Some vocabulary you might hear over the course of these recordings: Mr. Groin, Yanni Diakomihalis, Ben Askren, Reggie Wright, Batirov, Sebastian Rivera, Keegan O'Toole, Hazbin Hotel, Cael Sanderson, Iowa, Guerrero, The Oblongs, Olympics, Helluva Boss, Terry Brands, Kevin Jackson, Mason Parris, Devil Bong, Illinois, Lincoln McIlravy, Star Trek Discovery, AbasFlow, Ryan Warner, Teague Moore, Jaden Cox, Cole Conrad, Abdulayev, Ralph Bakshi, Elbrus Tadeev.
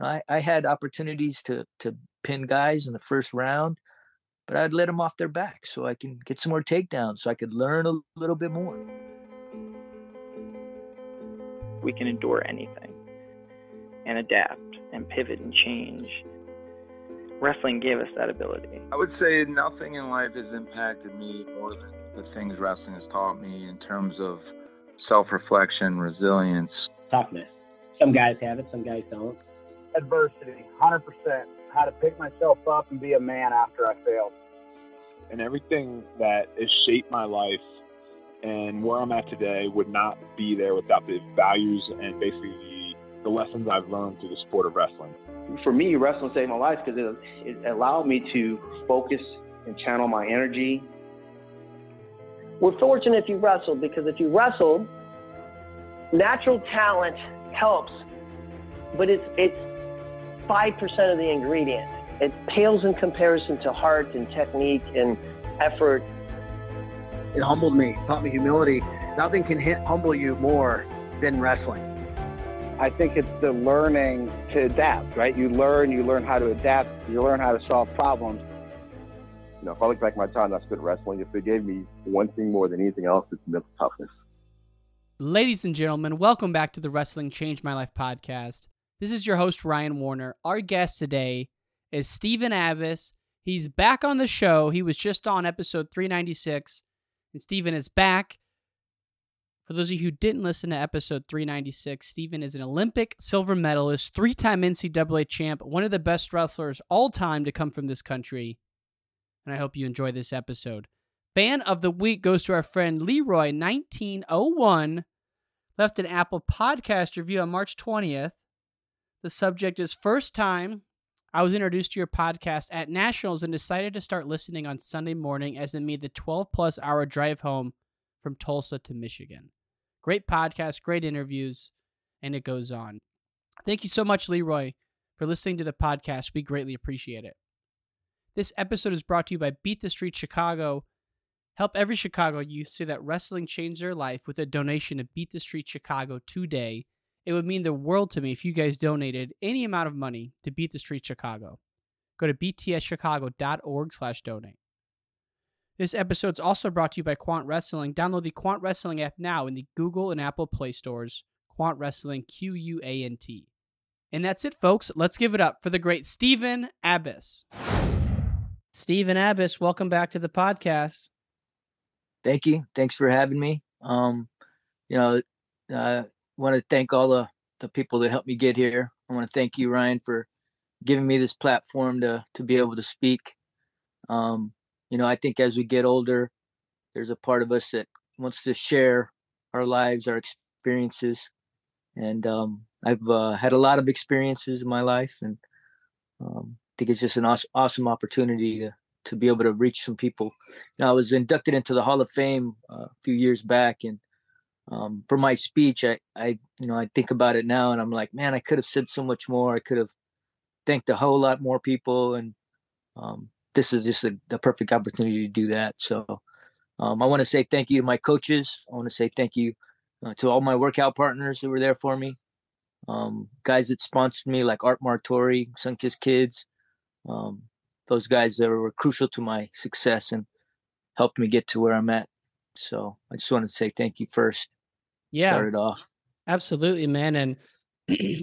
I had opportunities to pin guys in the first round, but I'd let them off their back so I can get some more takedowns, so I could learn a little bit more. We can endure anything and adapt and pivot and change. Wrestling gave us that ability. I would say nothing in life has impacted me more than the things wrestling has taught me in terms of self-reflection, resilience. Toughness. Some guys have it, some guys don't. Adversity, 100%. How to pick myself up and be a man after I failed. And everything that has shaped my life and where I'm at today would not be there without the values and basically the lessons I've learned through the sport of wrestling. For me, wrestling saved my life because it allowed me to focus and channel my energy. We're fortunate if you wrestled, because if you wrestle, natural talent helps, but it's 5% of the ingredient. It pales in comparison to heart and technique and effort. It humbled me, taught me humility. Nothing can humble you more than wrestling. I think it's the learning to adapt, right? You learn how to adapt, you learn how to solve problems. You know, if I look back at my time I spent wrestling, if it gave me one thing more than anything else, it's mental toughness. Ladies and gentlemen, welcome back to the Wrestling Changed My Life podcast. This is your host, Ryan Warner. Our guest today is Stephen Abas. He's back on the show. He was just on episode 396, and Stephen is back. For those of you who didn't listen to episode 396, Stephen is an Olympic silver medalist, three-time NCAA champ, one of the best wrestlers all time to come from this country. And I hope you enjoy this episode. Fan of the week goes to our friend Leroy1901. Left an Apple podcast review on March 20th. The subject is, first time I was introduced to your podcast at Nationals and decided to start listening on Sunday morning as I made the 12-plus hour drive home from Tulsa to Michigan. Great podcast, great interviews, and it goes on. Thank you so much, Leroy, for listening to the podcast. We greatly appreciate it. This episode is brought to you by Beat the Street Chicago. Help every Chicago youth see that wrestling changed their life with a donation to Beat the Street Chicago today. It would mean the world to me if you guys donated any amount of money to Beat the Street Chicago. Go to btschicago.org/donate. This episode is also brought to you by Quant Wrestling. Download the Quant Wrestling app now in the Google and Apple Play stores. Quant Wrestling, QUANT. And that's it, folks. Let's give it up for the great Stephen Abas. Stephen Abas, welcome back to the podcast. Thank you. Thanks for having me. I want to thank all the people that helped me get here. I want to thank you, Ryan, for giving me this platform to be able to speak. I think as we get older, there's a part of us that wants to share our lives, our experiences. And I've had a lot of experiences in my life. And I think it's just an awesome opportunity to be able to reach some people. I was inducted into the Hall of Fame a few years back. And for my speech, I think about it now and I'm like, man, I could have said so much more. I could have thanked a whole lot more people. And this is just the perfect opportunity to do that. So I want to say thank you to my coaches. I want to say thank you to all my workout partners who were there for me. Guys that sponsored me like Art Martori, Sunkiss Kids. Those guys that were crucial to my success and helped me get to where I'm at. So I just want to say thank you first. Yeah. Start it off. Absolutely, man. And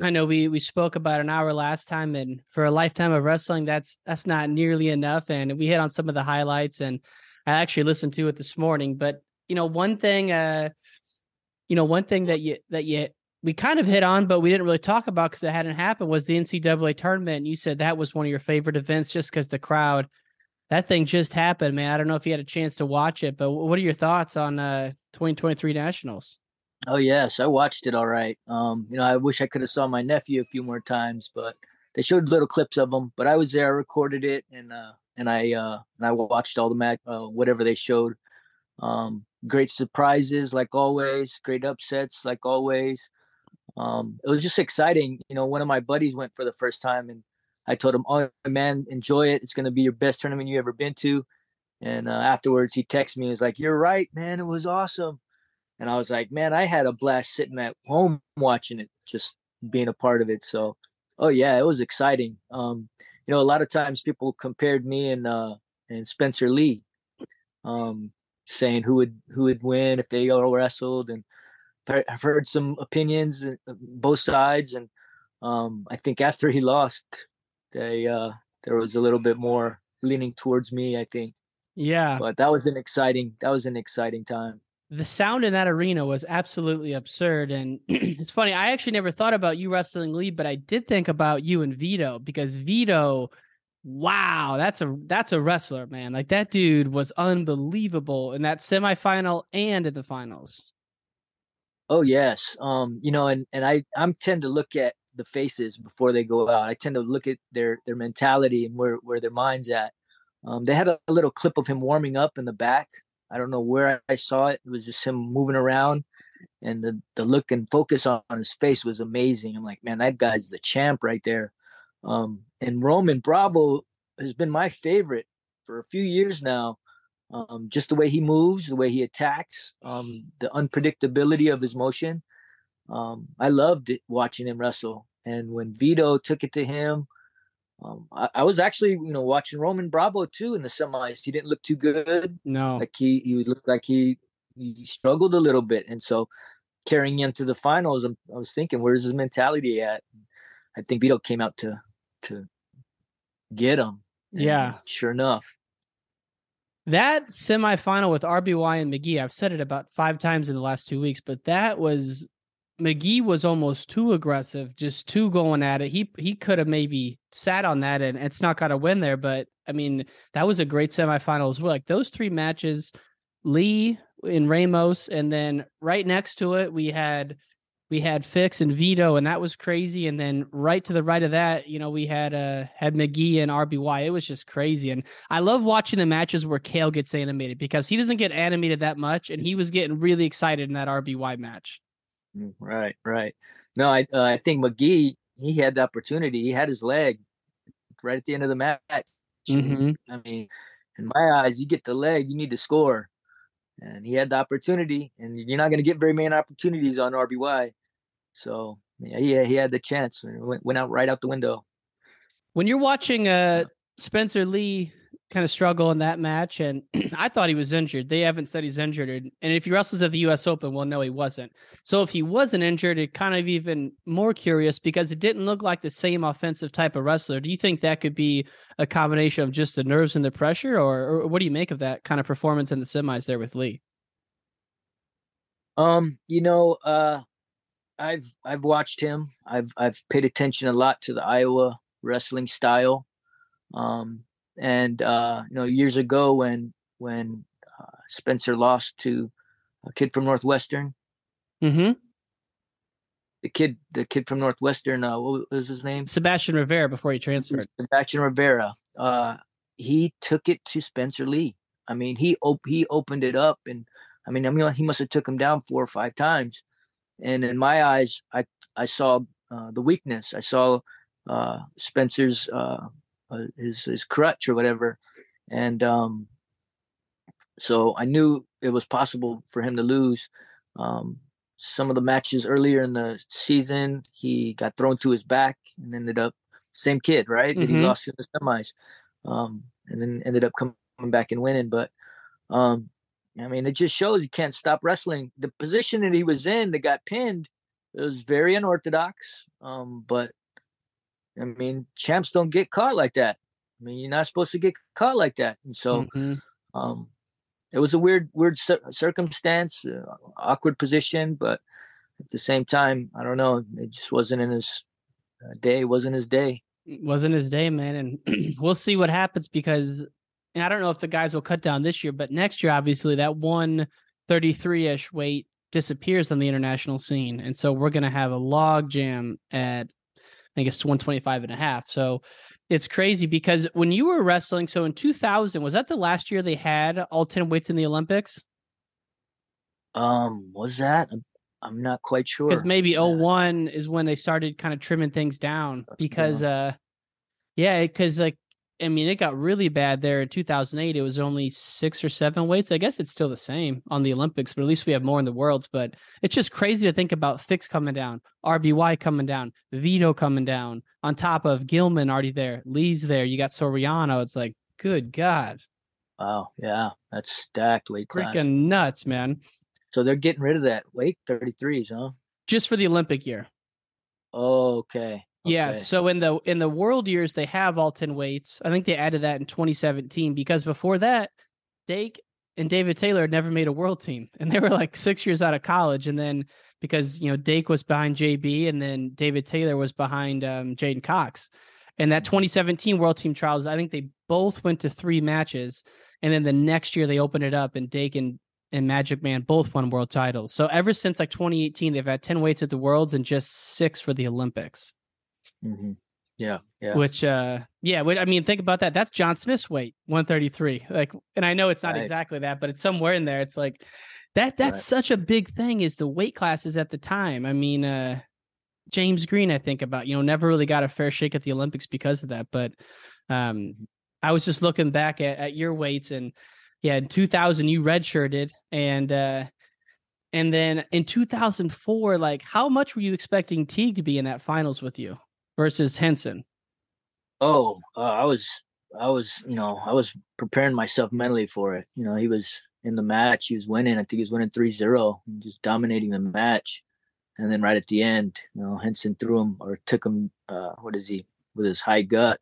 I know we spoke about an hour last time, and for a lifetime of wrestling, that's not nearly enough. And we hit on some of the highlights, and I actually listened to it this morning. But one thing that we kind of hit on, but we didn't really talk about because it hadn't happened, was the NCAA tournament. And you said that was one of your favorite events just because the crowd. That thing just happened, man. I don't know if you had a chance to watch it, but what are your thoughts on 2023 Nationals? Oh, yes. I watched it all right. I wish I could have saw my nephew a few more times, but they showed little clips of him. But I was there. I recorded it, and I watched all the match, whatever they showed. Great surprises, like always. Great upsets, like always. It was just exciting. One of my buddies went for the first time, and I told him, "Oh, man, enjoy it. It's going to be your best tournament you ever been to." And afterwards, he texted me. He was like, "You're right, man. It was awesome." And I was like, man, I had a blast sitting at home watching it, just being a part of it. So Oh yeah, it was exciting. You know, a lot of times people compared me and Spencer Lee, saying who would win if they all wrestled, and I've heard some opinions and both sides. And I think after he lost, there was a little bit more leaning towards me, I think. Yeah, but that was an exciting time. The sound in that arena was absolutely absurd. And it's funny, I actually never thought about you wrestling Lee, but I did think about you and Vito, because Vito, wow, that's a wrestler, man. Like, that dude was unbelievable in that semifinal and at the finals. Oh yes. You know, and I'm tend to look at the faces before they go out. I tend to look at their mentality and where their mind's at. They had a little clip of him warming up in the back. I don't know where I saw it. It was just him moving around, and the look and focus on his face was amazing. I'm like, man, that guy's the champ right there. And Roman Bravo has been my favorite for a few years now. Just the way he moves, the way he attacks, the unpredictability of his motion. I loved it, watching him wrestle. And when Vito took it to him, I was actually, you know, watching Roman Bravo too in the semis. He didn't look too good. No, like he looked like he struggled a little bit. And so, carrying him to the finals, I was thinking, where's his mentality at? I think Vito came out to get him. And yeah, sure enough, that semifinal with RBY and McGee. I've said it about 5 times in the last 2 weeks, but that was. McGee was almost too aggressive, just too going at it. He could have maybe sat on that, and it's not got to win there. But I mean, that was a great semifinal as well. Like, those 3 matches, Lee and Ramos, and then right next to it we had Fix and Vito, and that was crazy. And then right to the right of that, you know, we had McGee and RBY. It was just crazy. And I love watching the matches where Cael gets animated, because he doesn't get animated that much, and he was getting really excited in that RBY match. Right. No, I think McGee, he had the opportunity. He had his leg right at the end of the match. Mm-hmm. I mean, in my eyes, you get the leg, you need to score. And he had the opportunity, and you're not going to get very many opportunities on RBY. So, yeah, he had the chance. It went out right out the window. When you're watching Spencer Lee kind of struggle in that match, and I thought he was injured. They haven't said he's injured. And if he wrestles at the U.S. Open, well, no, he wasn't. So if he wasn't injured, it kind of even more curious, because it didn't look like the same offensive type of wrestler. Do you think that could be a combination of just the nerves and the pressure, or what do you make of that kind of performance in the semis there with Lee? You know, I've watched him. I've paid attention a lot to the Iowa wrestling style. And, you know, years ago when Spencer lost to a kid from Northwestern, mm-hmm. the kid from Northwestern, what was his name? Sebastian Rivera, before he transferred. Sebastian Rivera. He took it to Spencer Lee. I mean, he opened it up, and I mean, he must've took him down 4 or 5 times. And in my eyes, I saw, the weakness. I saw, Spencer's, his crutch or whatever, and so I knew it was possible for him to lose. Some of the matches earlier in the season, he got thrown to his back and ended up, same kid, right? Mm-hmm. He lost in the semis, and then ended up coming back and winning. But I mean, it just shows you can't stop wrestling. The position that he was in that got pinned, it was very unorthodox, but I mean, champs don't get caught like that. I mean, you're not supposed to get caught like that. And so mm-hmm. It was a weird circumstance, awkward position. But at the same time, I don't know. It just wasn't in his day. Wasn't his day. Wasn't his day, man. And we'll see what happens, because, and I don't know if the guys will cut down this year, but next year, obviously, that 133-ish weight disappears on the international scene. And so we're going to have a log jam at, I think it's 125.5. So it's crazy, because when you were wrestling, so in 2000, was that the last year they had all 10 weights in the Olympics? Was that? I'm not quite sure. Because maybe 01 is when they started kind of trimming things down, because, yeah, because like I mean, it got really bad there in 2008. It was only 6 or 7 weights. I guess it's still the same on the Olympics, but at least we have more in the worlds. But it's just crazy to think about Fix coming down, RBY coming down, Vito coming down, on top of Gilman already there, Lee's there. You got Soriano. It's like, good God. Wow. Yeah. That's stacked weight class. Freaking nuts, man. So they're getting rid of that weight 33s, huh? Just for the Olympic year. Oh, okay. Okay. Yeah, so in the world years, they have all 10 weights. I think they added that in 2017 because before that, Dake and David Taylor had never made a world team. And they were like 6 years out of college. And then because, you know, Dake was behind JB and then David Taylor was behind Jaden Cox. And that 2017 world team trials, I think they both went to 3 matches. And then the next year they opened it up and Dake and Magic Man both won world titles. So ever since like 2018, they've had 10 weights at the Worlds and just 6 for the Olympics. Mm-hmm. Yeah, yeah. Which, I mean, think about that. That's John Smith's weight, 133. Like, and I know it's not exactly that, but it's somewhere in there. It's like that's such a big thing is the weight classes at the time. I mean, James Green, I think about, you know, never really got a fair shake at the Olympics because of that. But I was just looking back at your weights, and yeah, in 2000 you redshirted, and then in 2004, like, how much were you expecting Teague to be in that finals with you versus Henson? Oh, I was preparing myself mentally for it. You know, he was in the match. He was winning. I think he was winning 3-0, just dominating the match. And then right at the end, you know, Henson threw him or took him, with his high gut,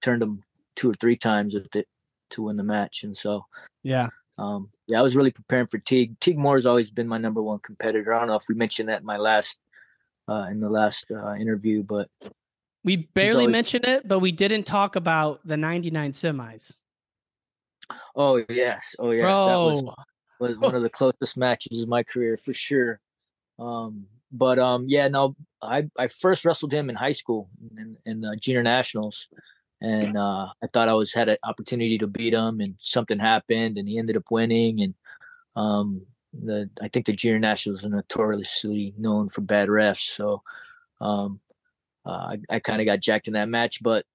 turned him 2 or 3 times with it to win the match. And so, yeah. I was really preparing for Teague. Teague Moore has always been my number one competitor. I don't know if we mentioned that in my last interview, but we barely mentioned it, but we didn't talk about the 99 semis. Oh yes. Oh yes. Bro. That was one of the closest matches of my career for sure. I first wrestled him in high school in junior nationals. And I thought I had an opportunity to beat him, and something happened, and he ended up winning. And I think the junior nationals are notoriously known for bad refs, so I kind of got jacked in that match. But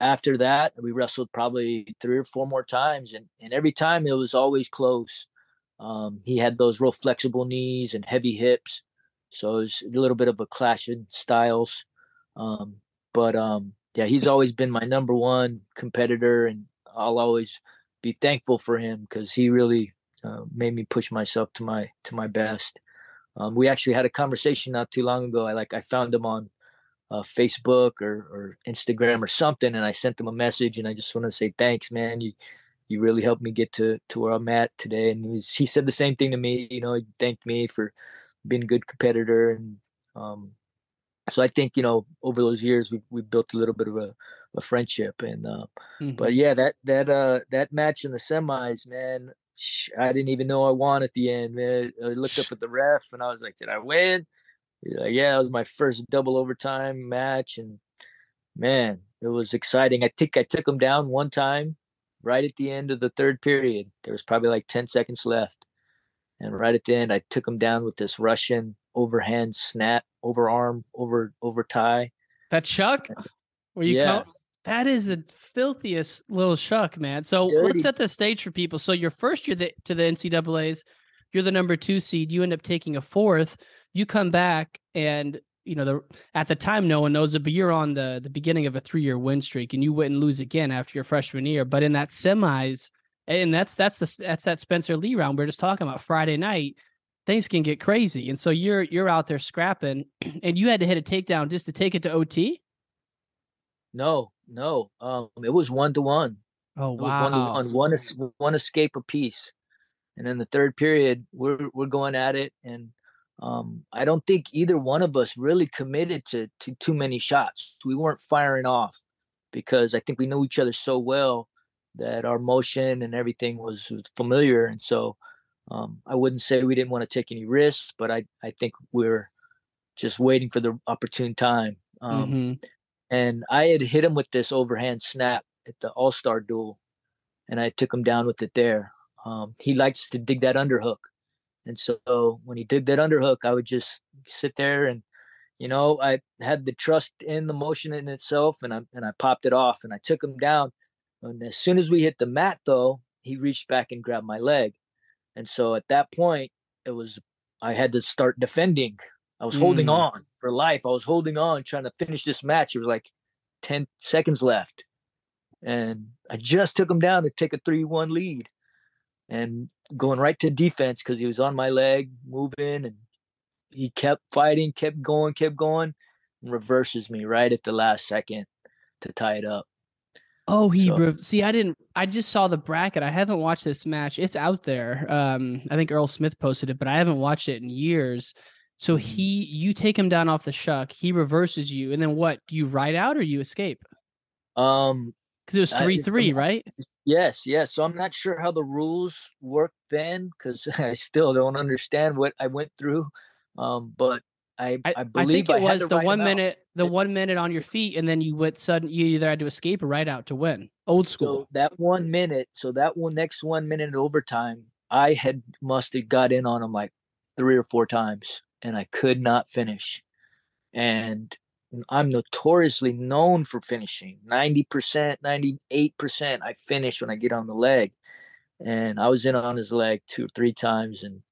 after that, we wrestled probably 3 or 4 more times, and every time it was always close. He had those real flexible knees and heavy hips, so it was a little bit of a clash in styles. Yeah, he's always been my number one competitor, and I'll always be thankful for him because he really made me push myself to my best. We actually had a conversation not too long ago. I found him on Facebook or Instagram or something, and I sent him a message, and I just want to say thanks, man. You really helped me get to where I'm at today. And he said the same thing to me. You know, he thanked me for being a good competitor, and so I think, you know, over those years we built a little bit of a friendship, and but yeah, that match in the semis, man, I didn't even know I won at the end, man. I looked up at the ref and I was like, "Did I win?" Yeah, it was my first double overtime match, and man, it was exciting. I think I took him down one time, right at the end of the third period. There was probably like 10 seconds left, and right at the end, I took him down with this Russian overhand snap, overarm, over tie. That shuck? That is the filthiest little shuck, man. So dirty. Let's set the stage for people. So your first year to the NCAAs, you're the number 2 seed. You end up taking a 4th. You come back, and you know at the time no one knows it, but you're on the beginning of a 3-year win streak, and you wouldn't lose again after your freshman year. But in that semis, and that's that Spencer Lee round we're just talking about, Friday night, things can get crazy. And so you're out there scrapping, and you had to hit a takedown just to take it to OT? No. It was 1-1. Oh, wow. It was 1-1, one escape apiece. And in the third period, we're going at it. And I don't think either one of us really committed to too many shots. We weren't firing off because I think we knew each other so well that our motion and everything was familiar. And so I wouldn't say we didn't want to take any risks, but I think we're just waiting for the opportune time. And I had hit him with this overhand snap at the All-Star duel, and I took him down with it there. He likes to dig that underhook. And so when he dug that underhook, I would just sit there and, you know, I had the trust in the motion in itself, and I popped it off and I took him down. And as soon as we hit the mat, though, he reached back and grabbed my leg. And so at that point, it was, I had to start defending. I was holding on for life. I was holding on, trying to finish this match. It was like 10 seconds left. And I just took him down to take a 3-1 lead and going right to defense because he was on my leg, moving, and he kept fighting, kept going, and reverses me right at the last second to tie it up. Oh, see, I just saw the bracket. I haven't watched this match. It's out there. I think Earl Smith posted it, but I haven't watched it in years. So you take him down off the shuck. He reverses you. And then what? Do you ride out or you escape? Because it was 3-3, right? Yes. So I'm not sure how the rules work then, because I still don't understand what I went through. But I believe I think it was the 1 minute, the 1 minute on your feet, and then you went sudden. You either had to escape or ride out to win. Old school. So that 1 minute. So that one next 1 minute in overtime, I must have got in on him like 3 or 4 times, and I could not finish. And I'm notoriously known for finishing 90%, 98%. I finish when I get on the leg, and I was in on his leg 2 or 3 times, and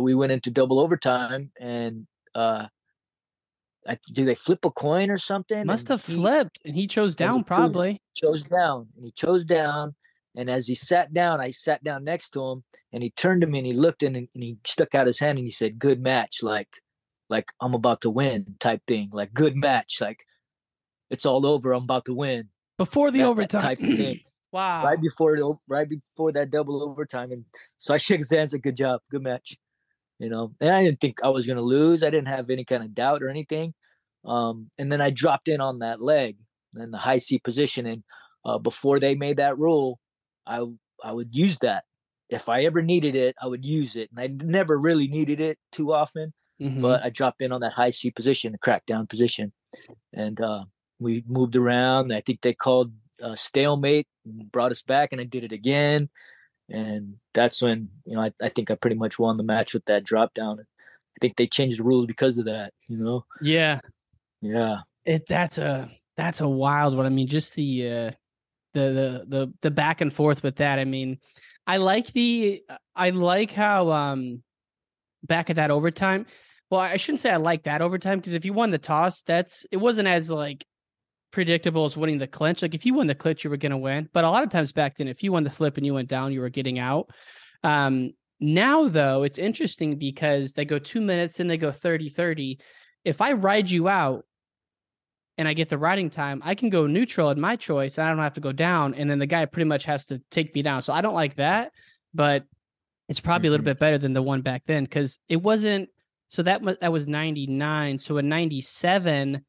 we went into double overtime, and do they flip a coin or something? Must have flipped, and he chose down probably. He chose down, and as he sat down, I sat down next to him, and he turned to me, and he looked in, and he stuck out his hand, and he said, "Good match," like I'm about to win type thing, like good match, like it's all over, I'm about to win. Before the overtime type of thing. Wow! Right before that double overtime, and so I shook his hands, like, "Good job, good match." You know, and I didn't think I was going to lose. I didn't have any kind of doubt or anything. And then I dropped in on that leg in the high C position. And before they made that rule, I would use that. If I ever needed it, I would use it. And I never really needed it too often. Mm-hmm. But I dropped in on that high C position, the crackdown position. And we moved around. I think they called stalemate and brought us back. And I did it again. And that's when, you know, I think I pretty much won the match with that drop down. I think they changed the rules because of that, you know? Yeah. That's a wild one. I mean, just the back and forth with that. I mean, I like how back at that overtime. Well, I shouldn't say I like that overtime, because if you won the toss, it wasn't as like predictable as winning the clinch. Like if you won the clinch, you were going to win. But a lot of times back then, if you won the flip and you went down, you were getting out. Now though, it's interesting because they go 2 minutes and they go 30-30. If I ride you out and I get the riding time, I can go neutral at my choice. And I don't have to go down. And then the guy pretty much has to take me down. So I don't like that, but it's probably a little bit better than the one back then. Cause it wasn't, so that was 99. So in 97,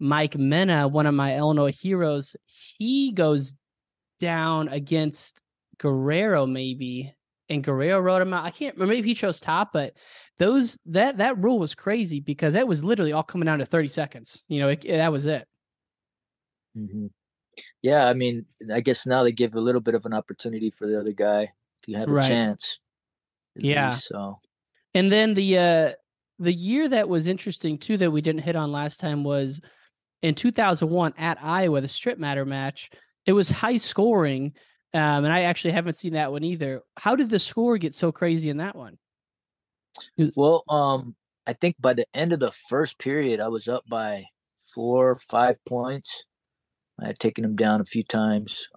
Mike Mena, one of my Illinois heroes, he goes down against Guerrero, maybe, and Guerrero rode him out. I can't remember if he chose top, but that rule was crazy because that was literally all coming down to 30 seconds. You know, that was it. Mm-hmm. Yeah, I mean, I guess now they give a little bit of an opportunity for the other guy to have a chance. Yeah. So, and then the year that was interesting too that we didn't hit on last time was in 2001 at Iowa, the strip matter match. It was high scoring, and I actually haven't seen that one either. How did the score get so crazy in that one? Well, I think by the end of the first period, I was up by 4 or 5 points. I had taken him down a few times,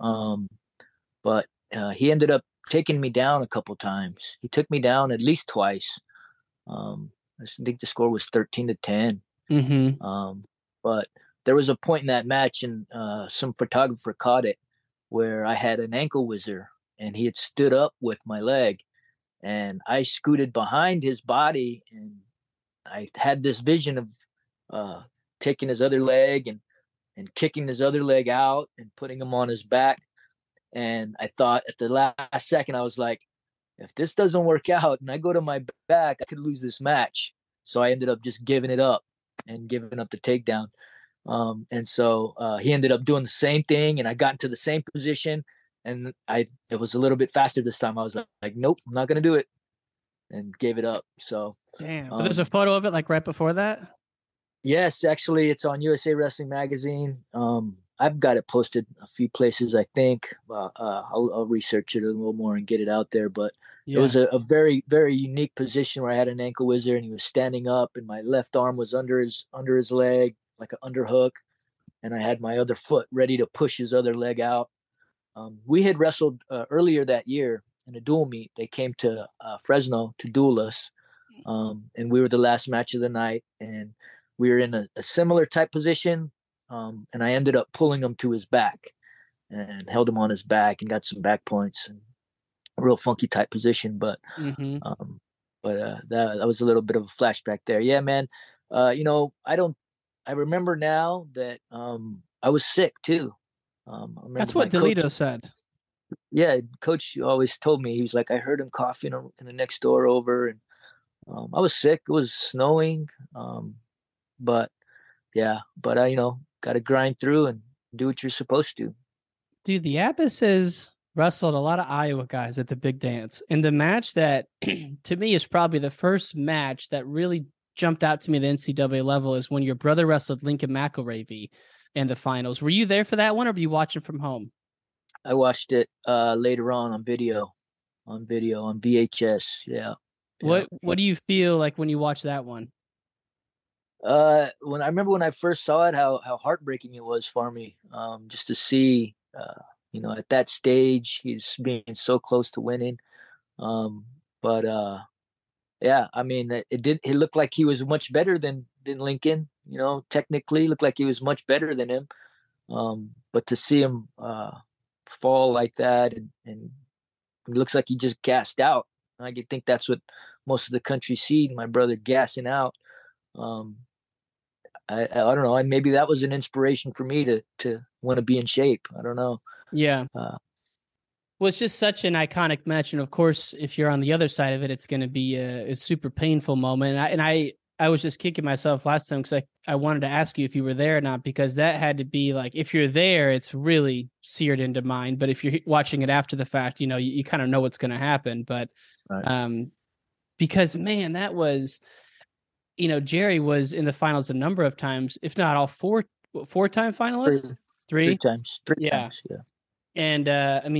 but he ended up taking me down a couple times. He took me down at least twice. I think the score was 13-10. Mm-hmm. But there was a point in that match, and some photographer caught it, where I had an ankle whizzer, and he had stood up with my leg, and I scooted behind his body, and I had this vision of taking his other leg and kicking his other leg out and putting him on his back. And I thought at the last second, I was like, if this doesn't work out and I go to my back, I could lose this match. So I ended up just giving it up and giving up the takedown. And so he ended up doing the same thing, and I got into the same position, and it was a little bit faster this time. I was like, nope, I'm not going to do it, and gave it up. So damn. There's a photo of it like right before that. Yes, actually, it's on USA Wrestling Magazine. I've got it posted a few places, I think. I'll research it a little more and get it out there. But yeah. It was a very, very unique position where I had an ankle whizzer, and he was standing up, and my left arm was under his leg, like an underhook, and I had my other foot ready to push his other leg out. We had wrestled earlier that year in a duel meet. They came to Fresno to duel us, and we were the last match of the night, and we were in a similar type position. And I ended up pulling him to his back and held him on his back and got some back points and a real funky type position. But, that was a little bit of a flashback there. Yeah, man. I remember now that, I was sick too. That's what Delito said. Yeah. Coach always told me, he was like, I heard him coughing in the next door over, and, I was sick. It was snowing. But I, got to grind through and do what you're supposed to. Dude, the Abases wrestled a lot of Iowa guys at the big dance. And the match that, to me, is probably the first match that really jumped out to me at the NCAA level is when your brother wrestled Lincoln McIlravy in the finals. Were you there for that one, or were you watching from home? I watched it later on video, on VHS. Yeah. What do you feel like when you watch that one? When I remember when I first saw it, how heartbreaking it was for me, just to see, at that stage, he's being so close to winning. It looked like he was much better than Lincoln, technically looked like he was much better than him. But to see him, fall like that, and it looks like he just gassed out. I think that's what most of the country seen, my brother gassing out. I don't know. And maybe that was an inspiration for me to want to be in shape. I don't know. Yeah. It's just such an iconic match. And of course, if you're on the other side of it, it's going to be a super painful moment. And I was just kicking myself last time, because I wanted to ask you if you were there or not, because that had to be like, if you're there, it's really seared into mind. But if you're watching it after the fact, you kind of know what's going to happen. But, right. Because man, that was, Jerry was in the finals a number of times, if not all four-time finalists. Three times. And,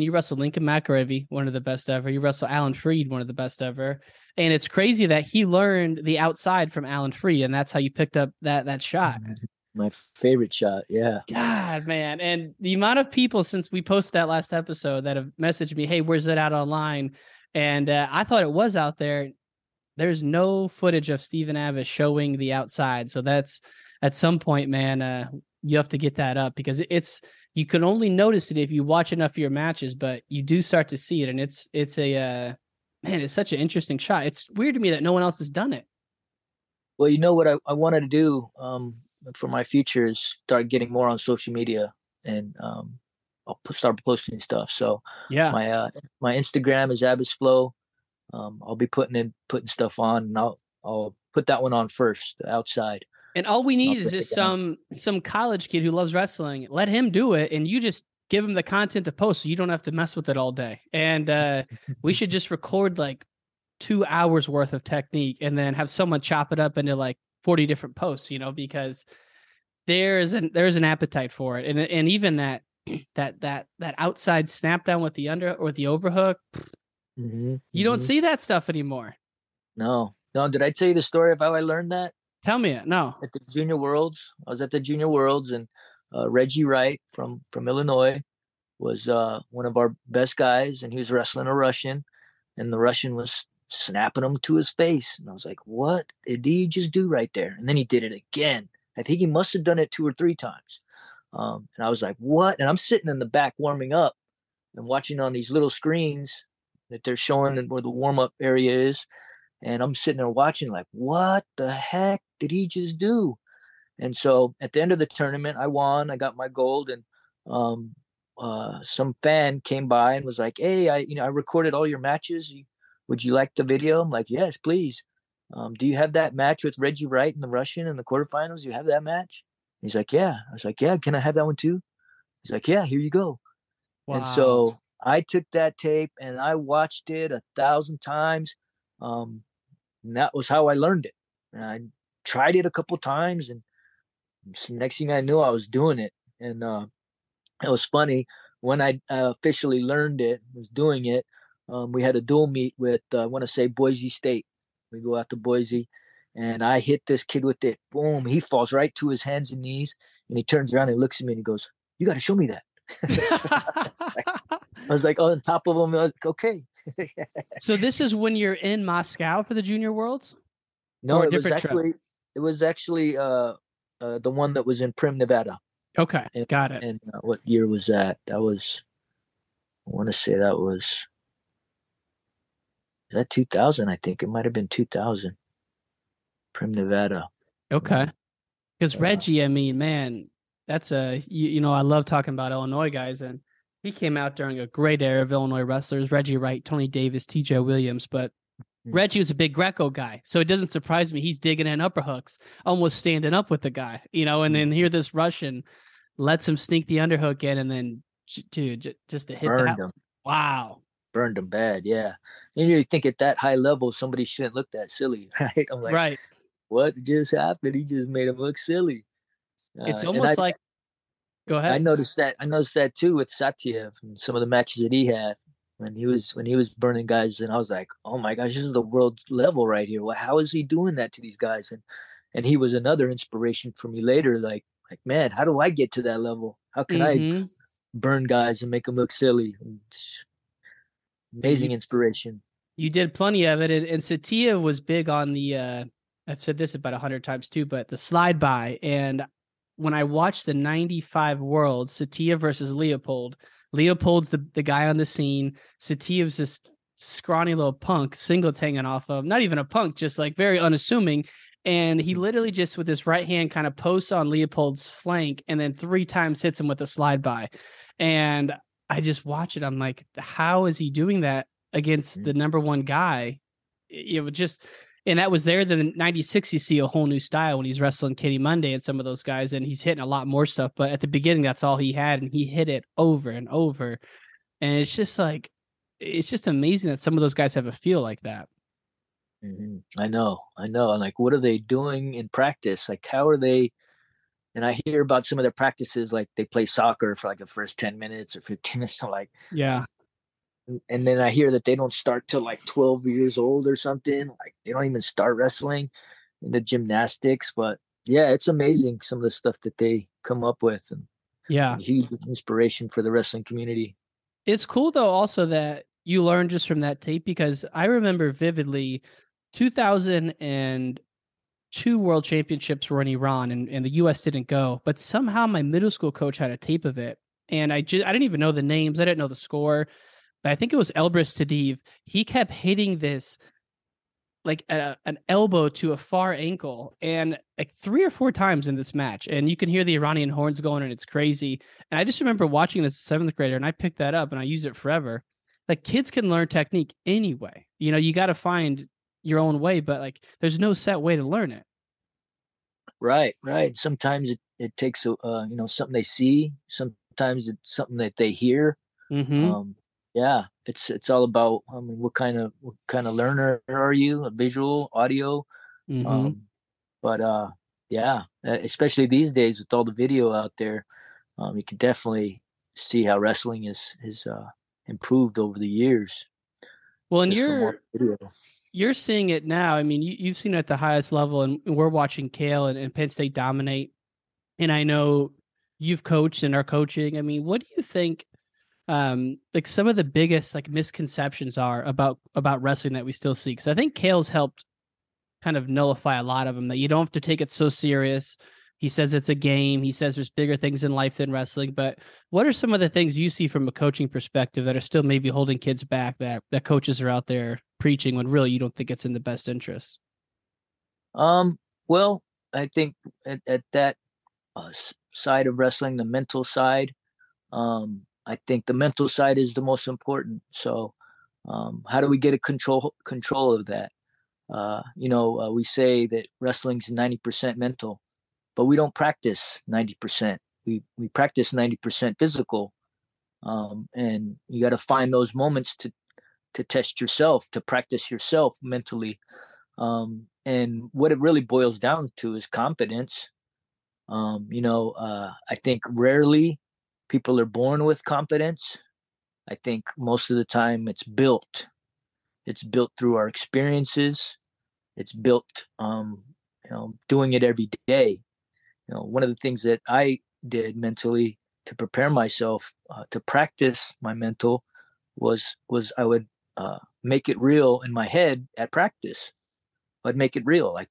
you wrestled Lincoln McIlravy, one of the best ever. You wrestled Alan Freed, one of the best ever. And it's crazy that he learned the outside from Alan Freed, and that's how you picked up that shot. My favorite shot, yeah. God, man. And the amount of people, since we posted that last episode, that have messaged me, hey, where's it out online? And I thought it was out there. There's no footage of Stephen Abas showing the outside. So that's at some point, man, you have to get that up, because you can only notice it if you watch enough of your matches, but you do start to see it. And it's such an interesting shot. It's weird to me that no one else has done it. Well, what I wanted to do for my future is start getting more on social media, and I'll start posting stuff. So yeah, my Instagram is AbasFlow. I'll be putting stuff on, and I'll put that one on first, outside. And all we need is just some college kid who loves wrestling. Let him do it, and you just give him the content to post, so you don't have to mess with it all day. And we should just record like 2 hours worth of technique, and then have someone chop it up into like 40 different posts. Because there's an appetite for it, and even that outside snap down with the under or the overhook. Mm-hmm. You don't see that stuff anymore. No. Did I tell you the story of how I learned that? Tell me it. No. At the Junior Worlds. I was at the Junior Worlds, and Reggie Wright from Illinois was one of our best guys, and he was wrestling a Russian, and the Russian was snapping him to his face. And I was like, what did he just do right there? And then he did it again. I think he must have done it 2 or 3 times. And I was like, what? And I'm sitting in the back warming up and watching on these little screens that they're showing where the warm-up area is. And I'm sitting there watching like, what the heck did he just do? And so at the end of the tournament, I won. I got my gold. And some fan came by and was like, hey, I recorded all your matches. Would you like the video? I'm like, yes, please. Do you have that match with Reggie Wright and the Russian in the quarterfinals? You have that match? He's like, yeah. I was like, yeah, can I have that one too? He's like, yeah, here you go. Wow. And so I took that tape and I watched it 1,000 times. And that was how I learned it. And I tried it a couple times, and next thing I knew, I was doing it. And it was funny. When I officially learned it, was doing it, we had a dual meet with, I want to say, Boise State. We go out to Boise, and I hit this kid with it. Boom. He falls right to his hands and knees, and he turns around and looks at me, and he goes, "You got to show me that." I was like, oh, on top of him, I was like, okay. So this is when you're in Moscow for the Junior Worlds? No, it was actually the one that was in Prim, Nevada. Okay, got it. And what year was that? That was, I want to say that was, is that 2000? I think it might have been 2000. Prim, Nevada. Okay. Because Reggie, I mean, man, that's a, you know, I love talking about Illinois guys, and he came out during a great era of Illinois wrestlers, Reggie Wright, Tony Davis, TJ Williams, but Reggie was a big Greco guy, so it doesn't surprise me he's digging in upperhooks, almost standing up with the guy, you know, and then here this Russian lets him sneak the underhook in, and then, dude, just to hit that. Him. Wow. Burned him bad, yeah. And you think at that high level, somebody shouldn't look that silly, right? I'm like, right. What just happened? He just made him look silly. It's almost like, go ahead. I noticed that too with Satya and some of the matches that he had when he was burning guys, and I was like, oh my gosh, this is the world level right here. Well, how is he doing that to these guys? And he was another inspiration for me later. Like man, how do I get to that level? How can I burn guys and make them look silly? It's amazing inspiration. You did plenty of it, and Satya was big on the. I've said this about 100 times too, but the slide by. And when I watched the 95 World, Satya versus Leopold, Leopold's the guy on the scene. Satya's this scrawny little punk, singlets hanging off of, not even a punk, just like very unassuming. And he literally just with his right hand kind of posts on Leopold's flank and then 3 times hits him with a slide by. And I just watch it. I'm like, how is he doing that against the number one guy? It was just... And that was there. Then in 96, you see a whole new style when he's wrestling Kenny Monday and some of those guys, and he's hitting a lot more stuff. But at the beginning, that's all he had, and he hit it over and over. And it's just like, it's just amazing that some of those guys have a feel like that. I know. And like, what are they doing in practice? Like, how are they? And I hear about some of their practices, like they play soccer for like the first 10 minutes or 15 minutes. I'm like, yeah. And then I hear that they don't start till like 12 years old or something. Like they don't even start wrestling in the gymnastics. But yeah, it's amazing some of the stuff that they come up with, and yeah, huge inspiration for the wrestling community. It's cool though, also that you learn just from that tape, because I remember vividly 2002 World Championships were in Iran, and the U.S. didn't go, but somehow my middle school coach had a tape of it, and I didn't even know the names. I didn't know the score. I think it was Elbrus Tadeev. He kept hitting this like an elbow to a far ankle, and like 3 or 4 times in this match. And you can hear the Iranian horns going, and it's crazy. And I just remember watching this 7th grader, and I picked that up and I used it forever. Like kids can learn technique anyway. You know, you got to find your own way, but like there's no set way to learn it. Right. Sometimes it takes, you know, something they see. Sometimes it's something that they hear. Yeah, it's all about, I mean, what kind of learner are you? A visual, audio, but yeah, especially these days with all the video out there, you can definitely see how wrestling is improved over the years. Well, and you're seeing it now. I mean, you've seen it at the highest level, and we're watching Cael and Penn State dominate. And I know you've coached and are coaching. I mean, what do you think? Like some of the biggest like misconceptions are about wrestling that we still see. Cause I think Cael's helped kind of nullify a lot of them, that you don't have to take it so serious. He says it's a game. He says there's bigger things in life than wrestling, but what are some of the things you see from a coaching perspective that are still maybe holding kids back that coaches are out there preaching when really you don't think it's in the best interest? Well, I think at that side of wrestling, the mental side, I think the mental side is the most important. So how do we get a control of that? We say that wrestling's 90% mental, but we don't practice 90%. We practice 90% physical. And you got to find those moments to test yourself, to practice yourself mentally. And what it really boils down to is confidence. I think rarely people are born with confidence. I think most of the time it's built. It's built through our experiences. It's built, doing it every day. You know, one of the things that I did mentally to prepare myself to practice my mental was I would make it real in my head at practice. I'd make it real. Like,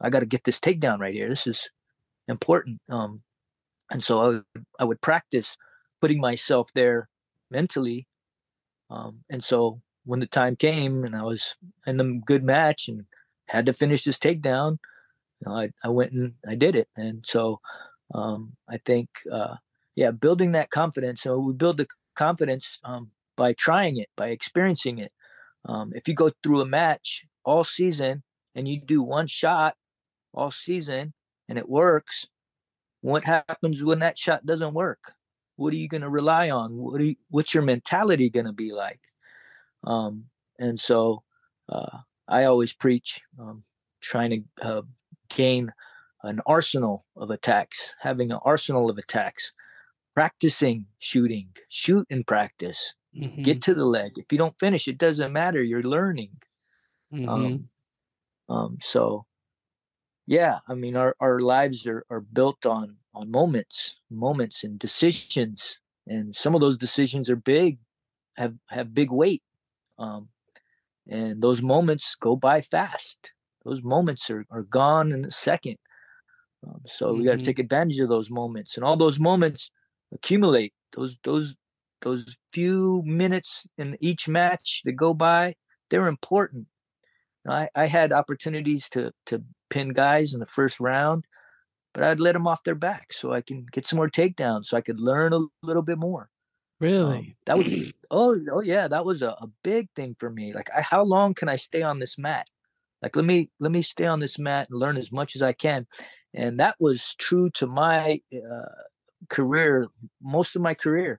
I got to get this takedown right here. This is important. And so I would practice putting myself there mentally. And so when the time came and I was in a good match and had to finish this takedown, I went and I did it. And so I think, building that confidence. So we build the confidence by trying it, by experiencing it. If you go through a match all season and you do one shot all season and it works, what happens when that shot doesn't work? What are you going to rely on? What's your mentality going to be like? And so I always preach trying to gain an arsenal of attacks, having an arsenal of attacks, practicing shooting, shoot and practice, mm-hmm. Get to the leg. If you don't finish, it doesn't matter. You're learning. Mm-hmm. Our lives are built on moments and decisions. And some of those decisions are big, have big weight. And those moments go by fast. Those moments are gone in a second. So we got to take advantage of those moments, and all those moments accumulate. Those few minutes in each match that go by, they're important. I had opportunities to pin guys in the first round, but I'd let them off their back so I can get some more takedowns, so I could learn a little bit more. Really? That was that was a big thing for me. Like, how long can I stay on this mat? Like, let me stay on this mat and learn as much as I can. And that was true to my career, most of my career,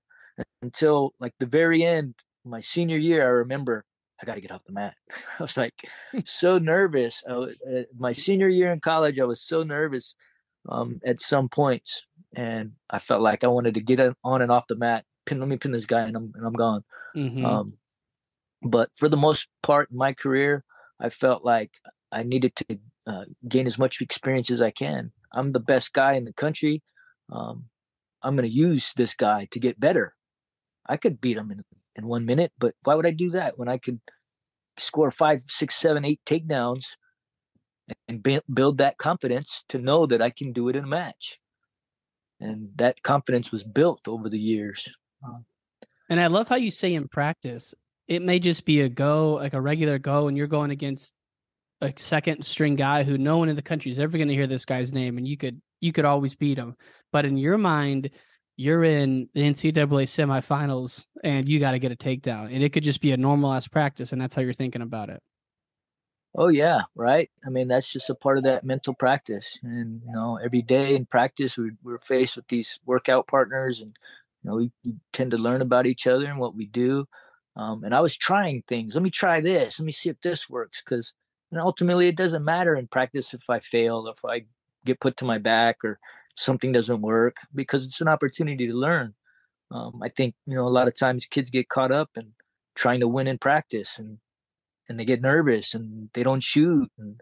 until like the very end, my senior year. I remember I got to get off the mat. I was like so nervous. My senior year in college, I was so nervous at some points, and I felt like I wanted to get on and off the mat. Let me pin this guy, and I'm gone. Mm-hmm. But for the most part in my career, I felt like I needed to gain as much experience as I can. I'm the best guy in the country. I'm going to use this guy to get better. I could beat him in 1 minute, but why would I do that when I could score 5, 6, 7, 8 takedowns and build that confidence to know that I can do it in a match? And that confidence was built over the years. And I love how you say in practice, it may just be a go, like a regular go, and you're going against a second string guy who no one in the country is ever going to hear this guy's name, and you could always beat him. But in your mind, you're in the NCAA semifinals and you got to get a takedown, and it could just be a normal ass practice. And that's how you're thinking about it. Oh yeah. Right. I mean, that's just a part of that mental practice. And, every day in practice, we're faced with these workout partners, and, we tend to learn about each other and what we do. And I was trying things. Let me try this. Let me see if this works. Cause ultimately it doesn't matter in practice if I fail, if I get put to my back or something doesn't work, because it's an opportunity to learn. I think, a lot of times kids get caught up in trying to win in practice, and they get nervous and they don't shoot. And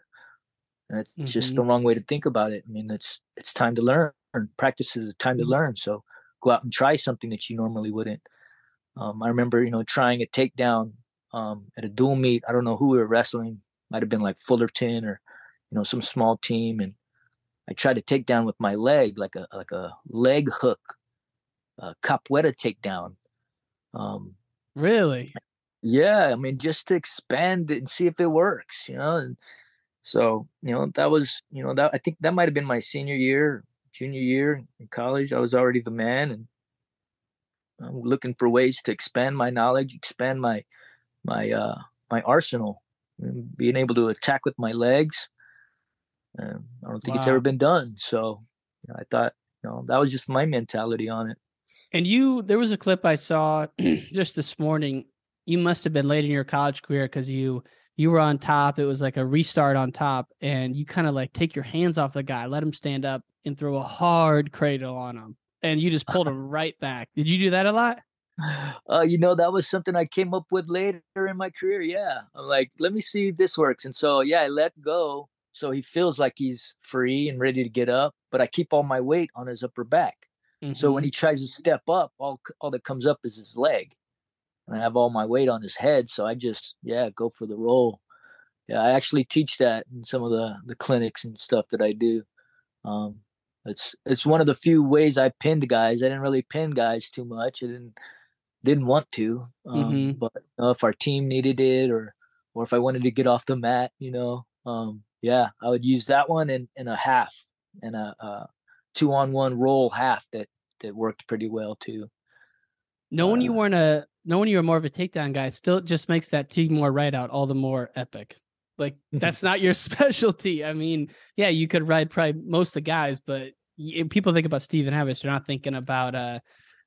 that's just the wrong way to think about it. I mean, it's time to learn. Practice is a time to learn. So go out and try something that you normally wouldn't. I remember, trying a takedown at a dual meet. I don't know who we were wrestling. Might've been like Fullerton or, some small team. And I tried to take down with my leg, like a leg hook, a capoeira takedown. Really? Yeah. I mean, just to expand it and see if it works, And so, that was, that I think that might've been my senior year, junior year in college. I was already the man, and I'm looking for ways to expand my knowledge, expand my arsenal, and being able to attack with my legs. I don't think it's ever been done. So I thought, that was just my mentality on it. And there was a clip I saw just this morning. You must have been late in your college career because you were on top. It was like a restart on top, and you kind of like take your hands off the guy, let him stand up, and throw a hard cradle on them, and you just pulled them right back. Did you do that a lot? That was something I came up with later in my career. Yeah. I'm like, let me see if this works. And so, yeah, I let go. So he feels like he's free and ready to get up, but I keep all my weight on his upper back. Mm-hmm. So when he tries to step up, all that comes up is his leg, and I have all my weight on his head. So I just, go for the roll. Yeah. I actually teach that in some of the clinics and stuff that I do. It's one of the few ways I pinned guys. I didn't really pin guys too much. I didn't want to, but if our team needed it or if I wanted to get off the mat, I would use that one and a half and a 2-on-1 roll half that worked pretty well too. Knowing you were more of a takedown guy still just makes that Teague Moore ride out all the more epic. Like, that's not your specialty. I mean, yeah, you could ride probably most of the guys, but people think about Stephen Abas, they're not thinking about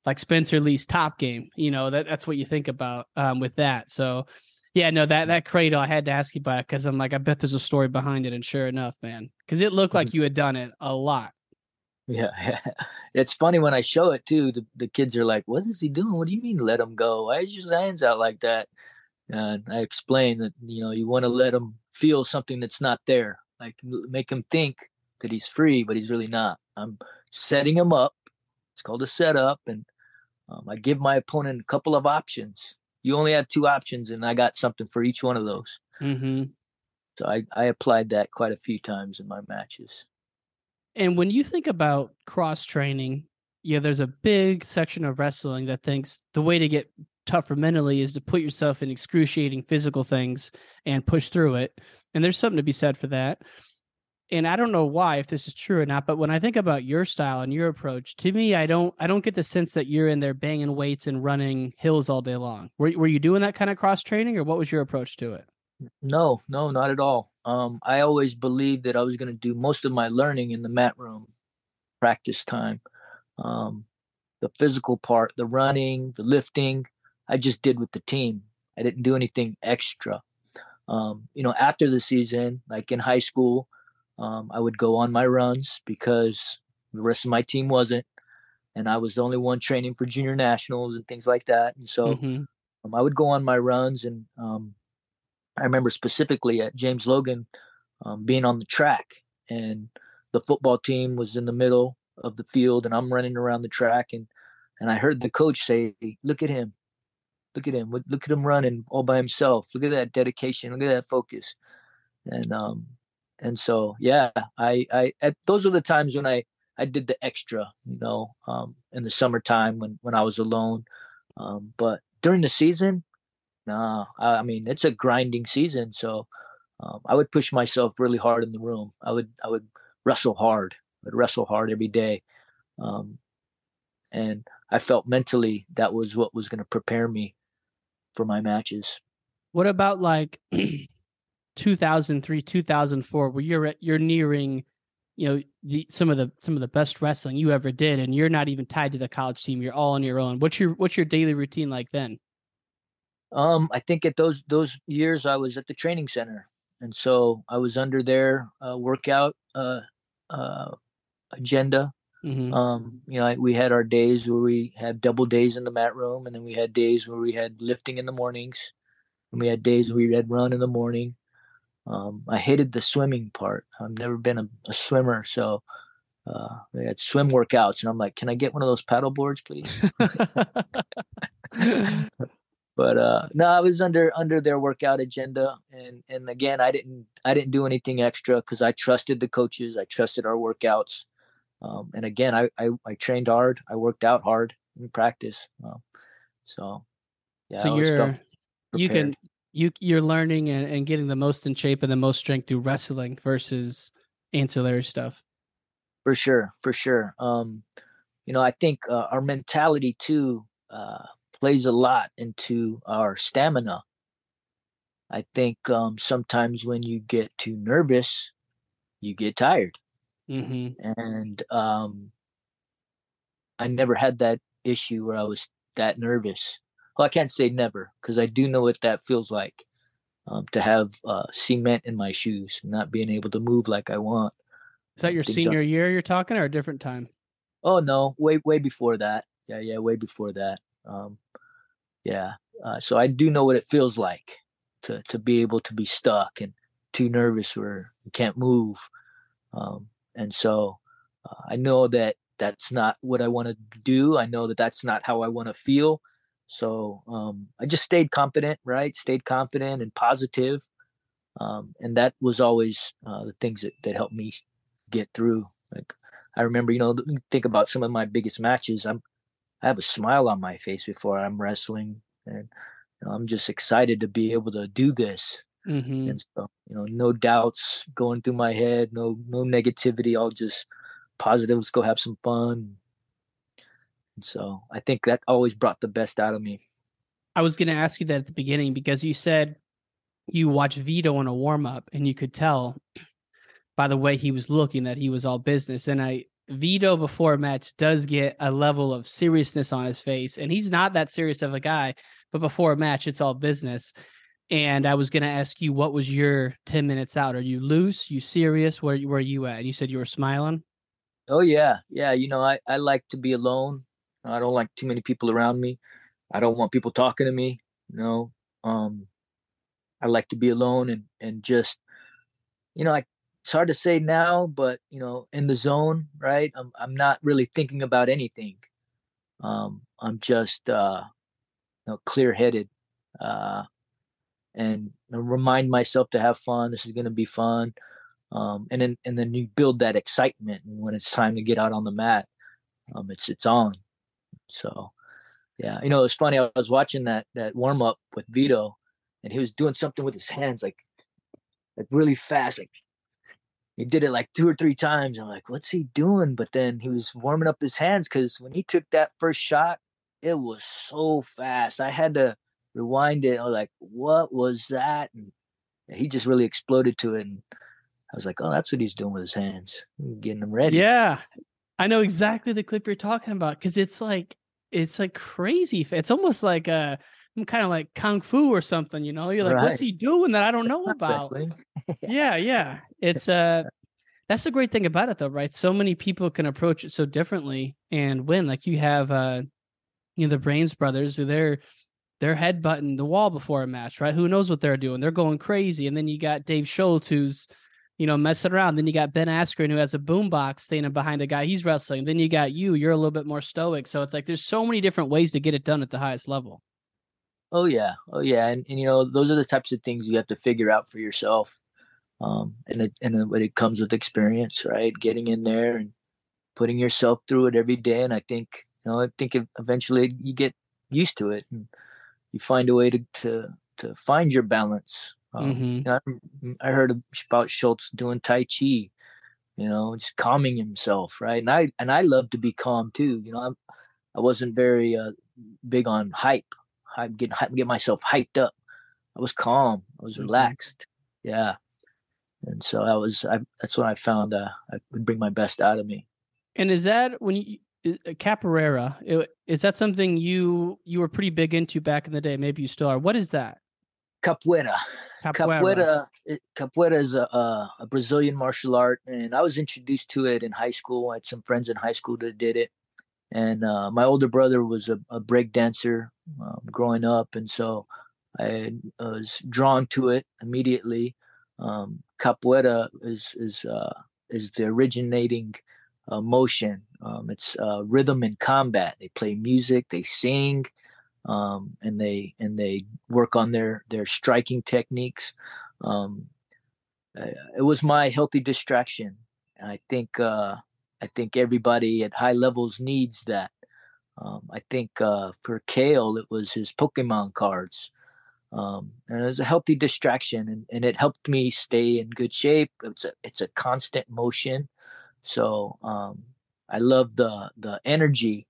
like Spencer Lee's top game. That's what you think about with that. So, yeah, no, that cradle I had to ask you about because I'm like, I bet there's a story behind it. And sure enough, man, because it looked like you had done it a lot. Yeah. It's funny when I show it, too. The kids are like, what is he doing? What do you mean let him go? Why is your hands out like that? And I explained that, you want to let him feel something that's not there. Like, make him think that he's free, but he's really not. I'm setting him up. It's called a setup. And I give my opponent a couple of options. You only have two options, and I got something for each one of those. Mm-hmm. So I applied that quite a few times in my matches. And when you think about cross-training, there's a big section of wrestling that thinks the way to get tougher mentally is to put yourself in excruciating physical things and push through it. And there's something to be said for that. And I don't know why, if this is true or not, but when I think about your style and your approach, to me, I don't get the sense that you're in there banging weights and running hills all day long. Were you doing that kind of cross training, or what was your approach to it? No, not at all. I always believed that I was going to do most of my learning in the mat room, practice time, the physical part, the running, the lifting. I just did with the team. I didn't do anything extra. After the season, like in high school, I would go on my runs because the rest of my team wasn't, and I was the only one training for junior nationals and things like that. And so I would go on my runs, and I remember specifically at James Logan being on the track, and the football team was in the middle of the field, and I'm running around the track, and I heard the coach say, "Look at him. Look at him. Look at him running all by himself. Look at that dedication. Look at that focus." And so, I those are the times when I did the extra, in the summertime when I was alone. But during the season, nah, I mean, it's a grinding season. So I would push myself really hard in the room. I would wrestle hard. I'd wrestle hard every day. And I felt mentally that was what was going to prepare me for my matches. What about 2003, 2004, where you're nearing, some of the best wrestling you ever did, and you're not even tied to the college team. You're all on your own. What's your daily routine like then? I think at those years I was at the training center, and so I was under their workout agenda. Mm-hmm. We had our days where we had double days in the mat room, and then we had days where we had lifting in the mornings, and we had days where we had run in the morning. I hated the swimming part. I've never been a swimmer, so we had swim workouts, and I'm like, "Can I get one of those paddle boards, please?" But I was under their workout agenda, and again, I didn't do anything extra because I trusted the coaches, I trusted our workouts, and again, I trained hard, I worked out hard in practice, so You're learning and getting the most in shape and the most strength through wrestling versus ancillary stuff. For sure. I think our mentality too plays a lot into our stamina. I think sometimes when you get too nervous, you get tired. Mm-hmm. And I never had that issue where I was that nervous. Well, I can't say never, because I do know what that feels like to have cement in my shoes and not being able to move like I want. Is that your senior year you're talking, or a different time? Oh no, way before that. Yeah, way before that. So I do know what it feels like to be able to be stuck and too nervous where you can't move. And so I know that that's not what I want to do. I know that that's not how I want to feel. So I just stayed confident, right? Stayed confident and positive. And that was always the things that helped me get through. Like I remember, think about some of my biggest matches. I have a smile on my face before I'm wrestling, and I'm just excited to be able to do this. Mm-hmm. And so, no doubts going through my head, no negativity, all just positive. Let's go have some fun. And so I think that always brought the best out of me. I was going to ask you that at the beginning, because you said you watched Vito in a warm up and you could tell by the way he was looking that he was all business. And Vito before a match does get a level of seriousness on his face, and he's not that serious of a guy, but before a match, it's all business. And I was going to ask you, what was your 10 minutes out? Are you loose? You serious? Where are you at? And you said you were smiling. Oh, yeah. Yeah. I like to be alone. I don't like too many people around me. I don't want people talking to me. I like to be alone and just, it's hard to say now, but, in the zone, right? I'm not really thinking about anything. I'm just, clear-headed. And remind myself to have fun. This is going to be fun. And then you build that excitement. And when it's time to get out on the mat, it's on. So, yeah, it's funny. I was watching that warm up with Vito, and he was doing something with his hands, like really fast. Like he did it like two or three times. I'm like, what's he doing? But then he was warming up his hands, because when he took that first shot, it was so fast. I had to rewind it. I was like, what was that? And he just really exploded to it, and I was like, oh, that's what he's doing with his hands, getting them ready. Yeah, I know exactly the clip you're talking about, because it's like crazy. It's almost like kind of like kung fu or something, you're like, right. What's he doing that I don't know about? yeah it's that's the great thing about it though, right? So many people can approach it so differently and win. Like you have the Brains brothers, who they're headbutting the wall before a match, right? Who knows what they're doing? They're going crazy. And then you got Dave Schultz, who's, messing around. Then you got Ben Askren, who has a boombox standing behind a guy he's wrestling. Then you got you're a little bit more stoic. So it's like, there's so many different ways to get it done at the highest level. Oh yeah. Oh yeah. And those are the types of things you have to figure out for yourself. And it comes with experience, right? Getting in there and putting yourself through it every day. And I think, eventually you get used to it, and you find a way to find your balance. I heard about Schultz doing Tai Chi, just calming himself, right? And I love to be calm too. I wasn't very big on hype. Get myself hyped up. I was calm. I was relaxed. Yeah, and so that's when I found I would bring my best out of me. And is that when you? Capoeira, is that something you were pretty big into back in the day? Maybe you still are. What is that? Capoeira is a Brazilian martial art, and I was introduced to it in high school. I had some friends in high school that did it, and my older brother was a break dancer growing up, and so I was drawn to it immediately. Capoeira is the originating motion. It's rhythm and combat. They play music, they sing, and they work on their striking techniques. It was my healthy distraction. And I think everybody at high levels needs that. I think for Cael, it was his Pokemon cards. And it was a healthy distraction, and it helped me stay in good shape. It's a constant motion. So, I love the energy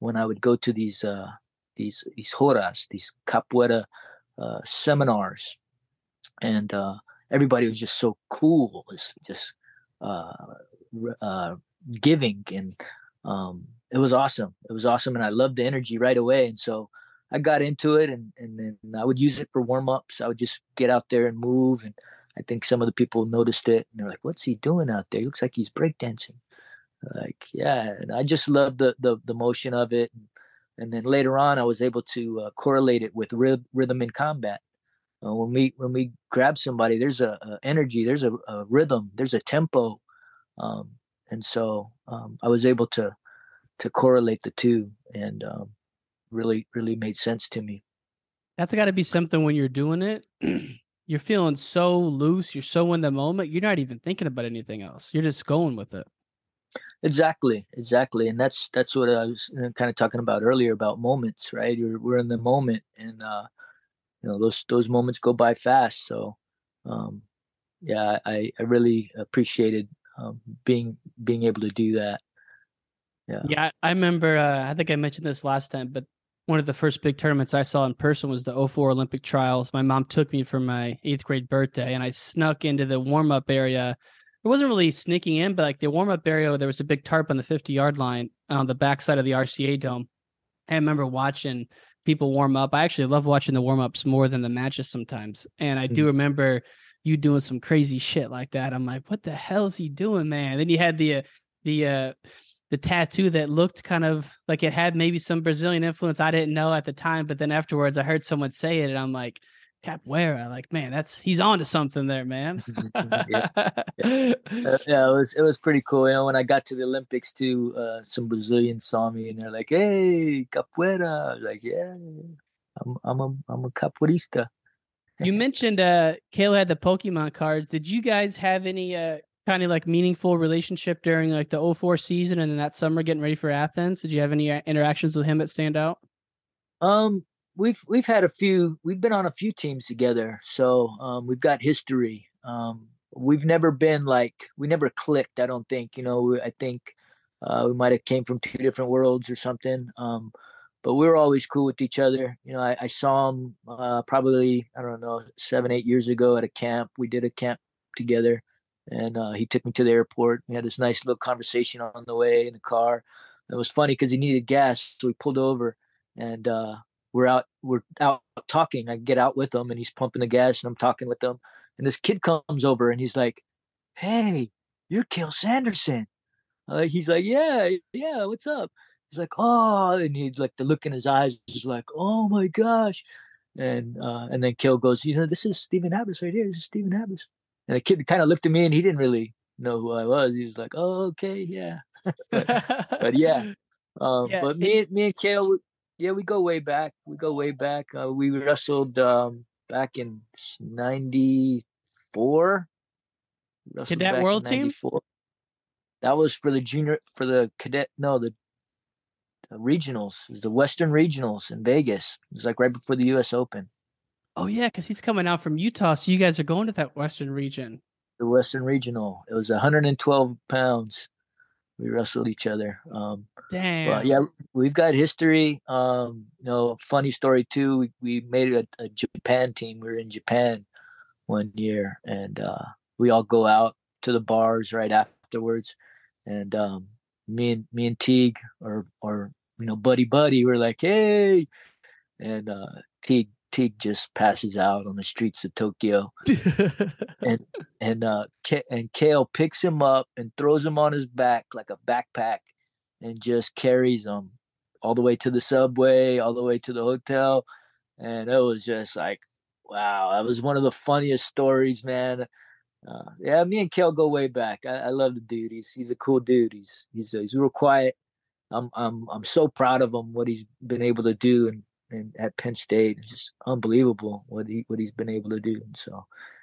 when I would go to these horas, these capoeira seminars, and everybody was just so cool. It's just giving, and it was awesome. It was awesome, and I loved the energy right away. And so I got into it, and then I would use it for warm ups. I would just get out there and move, and I think some of the people noticed it and they're like, what's he doing out there? He looks like he's breakdancing. Like, yeah. And I just love the motion of it. And then later on, I was able to correlate it with rhythm in combat. When we grab somebody, there's a energy, there's a rhythm, there's a tempo. And so I was able to correlate the two, and really made sense to me. That's got to be something when you're doing it. You're feeling so loose. You're so in the moment. You're not even thinking about anything else. You're just going with it. Exactly. And that's what I was kind of talking about earlier about moments, right? We're in the moment, and those moments go by fast. So, I really appreciated being able to do that. Yeah. I remember. I think I mentioned this last time, but one of the first big tournaments I saw in person was the 2004 Olympic trials. My mom took me for my 8th grade birthday, and I snuck into the warm-up area. It wasn't really sneaking in, but like the warm-up area, there was a big tarp on the 50-yard line on the backside of the RCA Dome. I remember watching people warm up. I actually love watching the warm-ups more than the matches sometimes. And I do remember you doing some crazy shit like that. I'm like, what the hell is he doing, man? And then you had the tattoo that looked kind of like it had maybe some Brazilian influence. I didn't know at the time, but then afterwards I heard someone say it and I'm like, capoeira, like, man, he's onto something there, man. It was pretty cool. You know, when I got to the Olympics too, some Brazilians saw me and they're like, hey, capoeira. I was like, yeah, I'm a capoeirista. You mentioned, Cael had the Pokemon cards. Did you guys have any, kind of like meaningful relationship during like the 2004 season and then that summer getting ready for Athens? Did you have any interactions with him that stand out? We've been on a few teams together. So, we've got history. We've never been like, we never clicked. I don't think, I think, we might've came from two different worlds or something. But we were always cool with each other. I saw him, probably, 7-8 years ago at a camp. We did a camp together. And he took me to the airport. We had this nice little conversation on the way in the car. It was funny because he needed gas, so we pulled over, and we're out talking. I get out with him, and he's pumping the gas, and I'm talking with him. And this kid comes over, and he's like, "Hey, you're Cael Sanderson." He's like, "Yeah, what's up?" He's like, "Oh," and he's like, the look in his eyes is like, "Oh my gosh!" And then Cael goes, "This is Stephen Abas right here. This is Stephen Abas." And the kid kind of looked at me, and he didn't really know who I was. He was like, "Oh, okay, yeah." But me and Cael, we go way back. We wrestled back in '94. Cadet World Team. That was for the junior, for the cadet. No, the regionals. It was the Western Regionals in Vegas. It was like right before the U.S. Open. Oh, yeah, because he's coming out from Utah, so you guys are going to that Western region. The Western Regional. It was 112 pounds. We wrestled each other. Damn. Well, yeah, we've got history. Funny story, too. We made a Japan team. We were in Japan one year, and we all go out to the bars right afterwards. And me and Teague or buddy, we're like, hey. And Teague just passes out on the streets of Tokyo, and Cael picks him up and throws him on his back like a backpack, and just carries him all the way to the subway, all the way to the hotel, and it was just like, wow, that was one of the funniest stories, man. Me and Cael go way back. I love the dude. He's a cool dude. He's real quiet. I'm so proud of him, what he's been able to do, and at Penn State, it's just unbelievable what he's been able to do.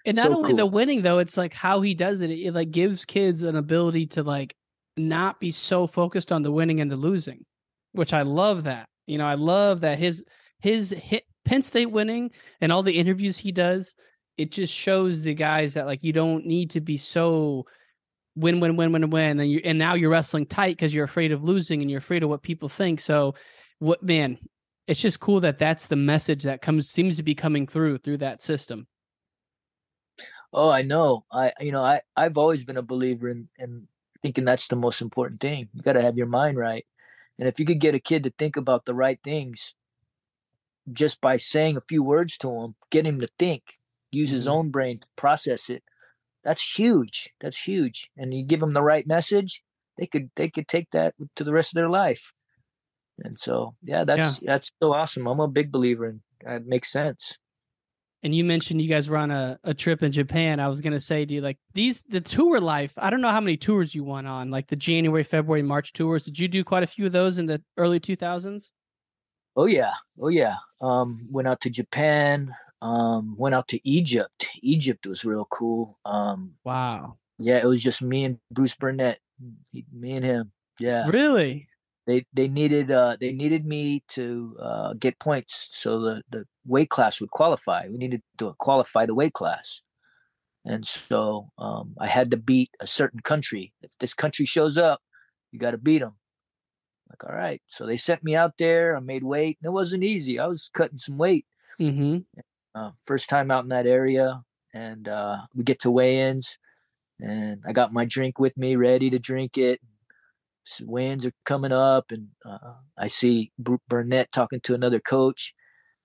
And not only the winning though, it's like how he does it. It like gives kids an ability to like not be so focused on the winning and the losing, which I love that. I love that his hit Penn State winning and all the interviews he does. It just shows the guys that like, you don't need to be so win. And now you're wrestling tight because you're afraid of losing and you're afraid of what people think. So what, man, it's just cool that that's the message that seems to be coming through that system. Oh, I know. I've always been a believer in thinking that's the most important thing. You got to have your mind right. And if you could get a kid to think about the right things, just by saying a few words to him, get him to think, use his own brain to process it. That's huge. That's huge. And you give them the right message, they could take that to the rest of their life. And so, yeah, that's so awesome. I'm a big believer in it. Makes sense. And you mentioned you guys were on a trip in Japan. I was going to say, do you like the tour life? I don't know how many tours you went on, like the January, February, March tours. Did you do quite a few of those in the early 2000s? Oh yeah. Went out to Japan, went out to Egypt. Egypt was real cool. Wow. Yeah. It was just me and Bruce Burnett, me and him. Yeah. Really? They needed me to get points so the weight class would qualify. We needed to qualify the weight class. And so I had to beat a certain country. If this country shows up, you got to beat them. Like, all right. So they sent me out there. I made weight. And it wasn't easy. I was cutting some weight. Mm-hmm. First time out in that area. And we get to weigh-ins. And I got my drink with me, ready to drink it. Wins are coming up, and I see Burnett talking to another coach,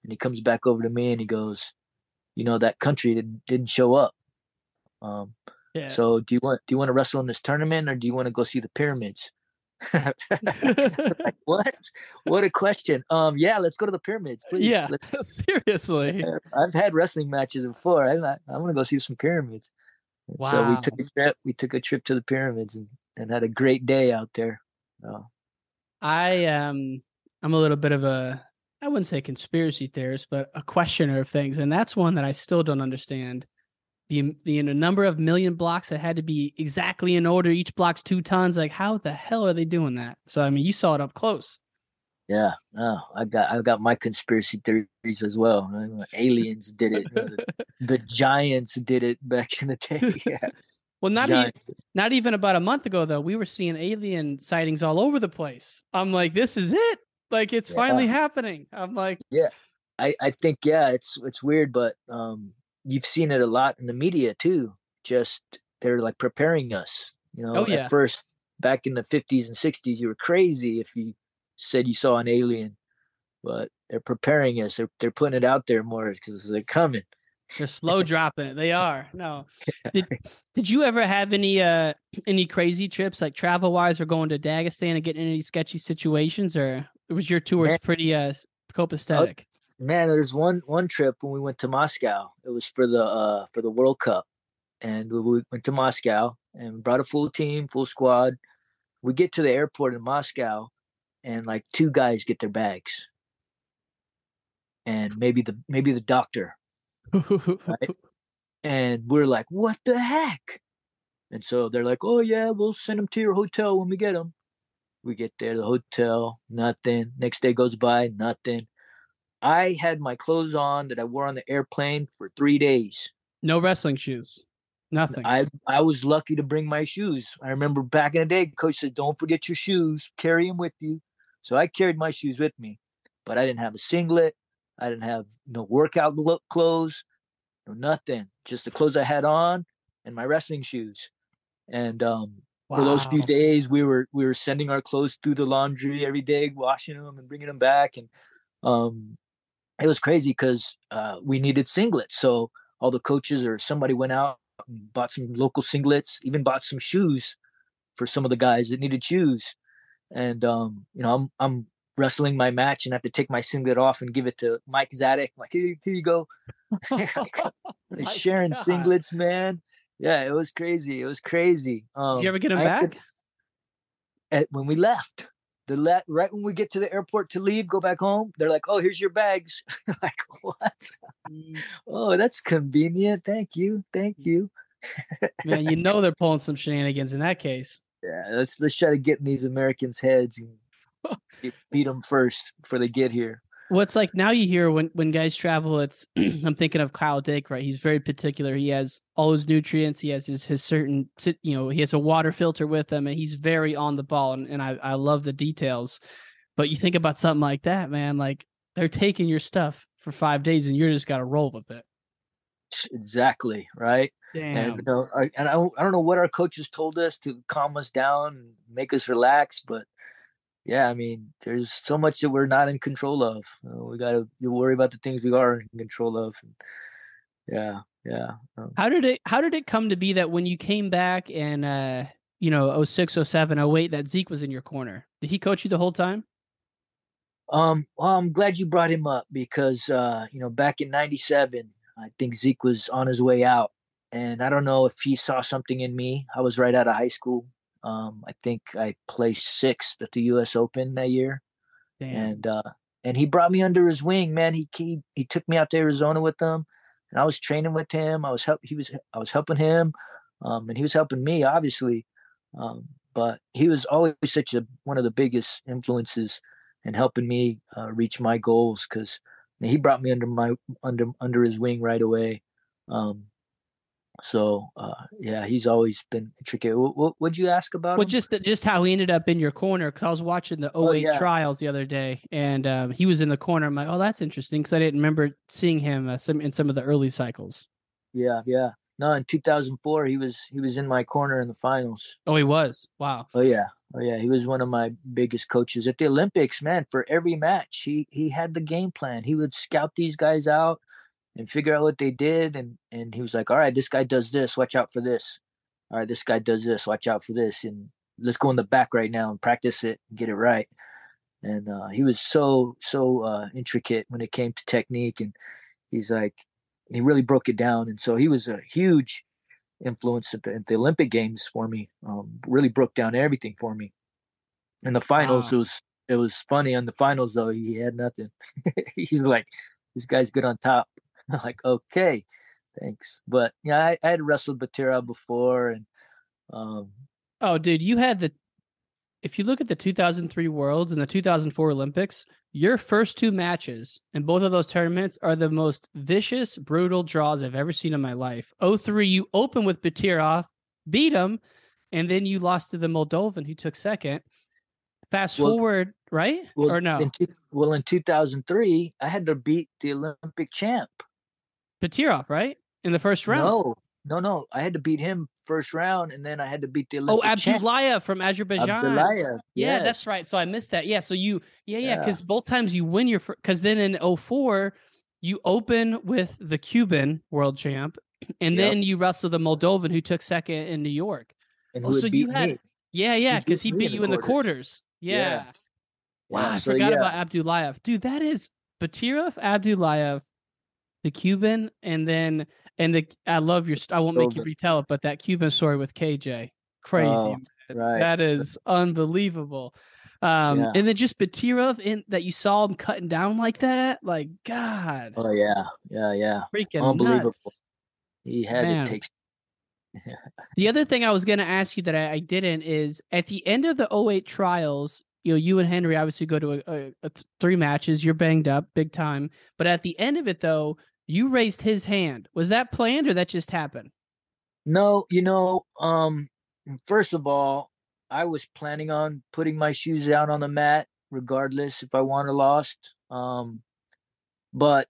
and he comes back over to me and he goes, you know, that country didn't show up. So do you want to wrestle in this tournament, or do you want to go see the pyramids? Like, what a question. Yeah, let's go to the pyramids, please. Yeah, seriously. I've had wrestling matches before. I want to go see some pyramids. Wow. So we took a trip to the pyramids and had a great day out there. I'm a little bit of a, I wouldn't say conspiracy theorist, but a questioner of things. And that's one that I still don't understand. The number of million blocks that had to be exactly in order. Each block's 2 tons. Like, how the hell are they doing that? So, I mean, you saw it up close. Yeah. No, I got my conspiracy theories as well. Aliens did it. The giants did it back in the day. Yeah. Well, not even about a month ago, though, we were seeing alien sightings all over the place. I'm like, this is it. Like, it's finally happening. I'm like, yeah, I think, yeah, it's weird, but you've seen it a lot in the media, too. Just they're like preparing us, you know. At first, back in the 50s and 60s, you were crazy if you said you saw an alien, but they're preparing us. They're putting it out there more because they're coming. They're slow dropping it. They are. No. Did you ever have any crazy trips, like travel wise, or going to Dagestan and getting in any sketchy situations, or was your tours pretty copacetic? Man, there's one trip when we went to Moscow. It was for the World Cup, and we went to Moscow and brought a full team, full squad. We get to the airport in Moscow, and like 2 guys get their bags, and maybe the doctor. Right? And we're like, what the heck? And so they're like, oh yeah, we'll send them to your hotel when we get them. We get there, the hotel, nothing. Next day goes by, nothing. I had my clothes on that I wore on the airplane for 3 days. No wrestling shoes, nothing. I was lucky to bring my shoes. I remember back in the day, coach said, don't forget your shoes, carry them with you. So I carried my shoes with me, but I didn't have a singlet. I didn't have no workout clothes, no nothing. Just the clothes I had on and my wrestling shoes. And for those few days, we were sending our clothes through the laundry every day, washing them and bringing them back. And it was crazy because we needed singlets. So all the coaches or somebody went out and bought some local singlets, even bought some shoes for some of the guys that needed shoes. And you know, I'm wrestling my match and I have to take my singlet off and give it to Mike Zadek. I'm like, here you go. Sharing singlets, man. Yeah, it was crazy. It was crazy. Did you ever get them back? When we left, right when we get to the airport to leave, go back home, they're like, oh, here's your bags. Like, what? Oh, that's convenient. Thank you. Man, you know they're pulling some shenanigans in that case. Yeah, let's try to get in these Americans' heads and beat them first before they get here. What's like now you hear when guys travel, it's I'm thinking of Kyle Dake, right? He's very particular. He has all his nutrients. He has his certain, you know, he has a water filter with him, and he's very on the ball. And I love the details. But you think about something like that, man, like they're taking your stuff for 5 days and you're just got to roll with it. Exactly. Right. Damn. And, you know, I don't know what our coaches told us to calm us down and make us relax, but yeah, I mean, there's so much that we're not in control of. We got to worry about the things we are in control of. And, yeah, Yeah. How did it come to be that when you came back in, 06, 07, 08, that Zeke was in your corner? Did he coach you the whole time? Well, I'm glad you brought him up because, back in 97, I think Zeke was on his way out. And I don't know if he saw something in me. I was right out of high school. I think I placed 6th at the U.S. Open that year. Damn. And he brought me under his wing, man. He took me out to Arizona with him, and I was training with him. I was helping him, and he was helping me, obviously. But he was always such one of the biggest influences in helping me reach my goals, because he brought me under his wing right away. So he's always been tricky. What would you ask about? Well, him? just how he ended up in your corner, because I was watching the 08 trials the other day, and he was in the corner. I'm like, oh, that's interesting, because I didn't remember seeing him in some of the early cycles. Yeah. No, in 2004, he was in my corner in the finals. Oh, he was. Wow. Oh yeah. He was one of my biggest coaches at the Olympics, man. For every match, he had the game plan. He would scout these guys out and figure out what they did. And he was like, all right, this guy does this, watch out for this. All right, this guy does this, watch out for this. And let's go in the back right now and practice it and get it right. And he was so intricate when it came to technique. And he's like, he really broke it down. And so he was a huge influence at the Olympic Games for me, really broke down everything for me. In the finals, wow. It was funny. In the finals, though, he had nothing. He's like, this guy's good on top. I'm like, okay, thanks. But yeah, I had wrestled Batirov before, and oh, dude, you had if you look at the 2003 Worlds and the 2004 Olympics, your first 2 matches in both of those tournaments are the most vicious, brutal draws I've ever seen in my life. 03, you opened with Batirov, beat him, and then you lost to the Moldovan, who took 2nd. Fast forward, right? Or no? In 2003, I had to beat the Olympic champ. Batirov, right? In the first round? No. I had to beat him first round, and then I had to beat the Olympic champ. Abdulayev from Azerbaijan. Abdulayev, yes. Yeah, that's right. So I missed that. Yeah, so you, because both times you win your first, because then in 04, you open with the Cuban world champ, and then you wrestle the Moldovan, who took 2nd in New York. And so you had, me. Yeah, because he beat you in the quarters. Yeah. Wow, I forgot about Abdulayev. Dude, that is Batirov, Abdulayev, the Cuban, and I love your I won't make you retell it, but that Cuban story with KJ. Crazy. Oh, right. That is unbelievable. And then just Batirov that you saw him cutting down like that. Like, God. Oh yeah. Freaking unbelievable. Nuts. He had to take. The other thing I was going to ask you that I didn't is at the end of the 08 trials, you and Henry obviously go to a 3 matches. You're banged up big time. But at the end of it, though, you raised his hand. Was that planned or that just happened? No, first of all, I was planning on putting my shoes out on the mat, regardless if I won or lost. But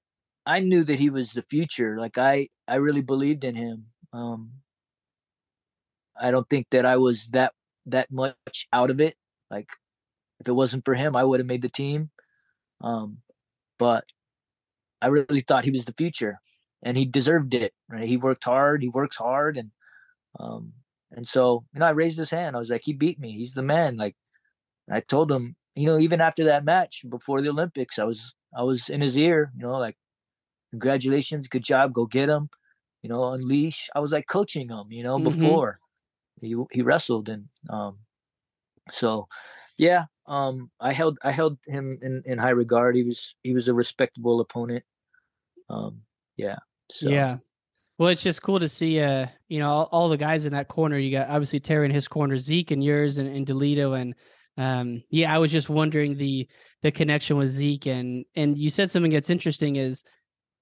I knew that he was the future. Like I really believed in him. I don't think that I was that much out of it. Like if it wasn't for him, I would have made the team. But I really thought he was the future, and he deserved it. Right? He worked hard. He works hard. And so I raised his hand. I was like, he beat me. He's the man. Like I told him, even after that match before the Olympics, I was in his ear, like, congratulations, good job, go get him. Unleash. I was like coaching him, before he wrestled. And I held him in high regard. He was a respectable opponent. Well, it's just cool to see, all the guys in that corner. You got obviously Terry in his corner, Zeke in yours, and Delito. And I was just wondering the connection with Zeke. And you said something that's interesting is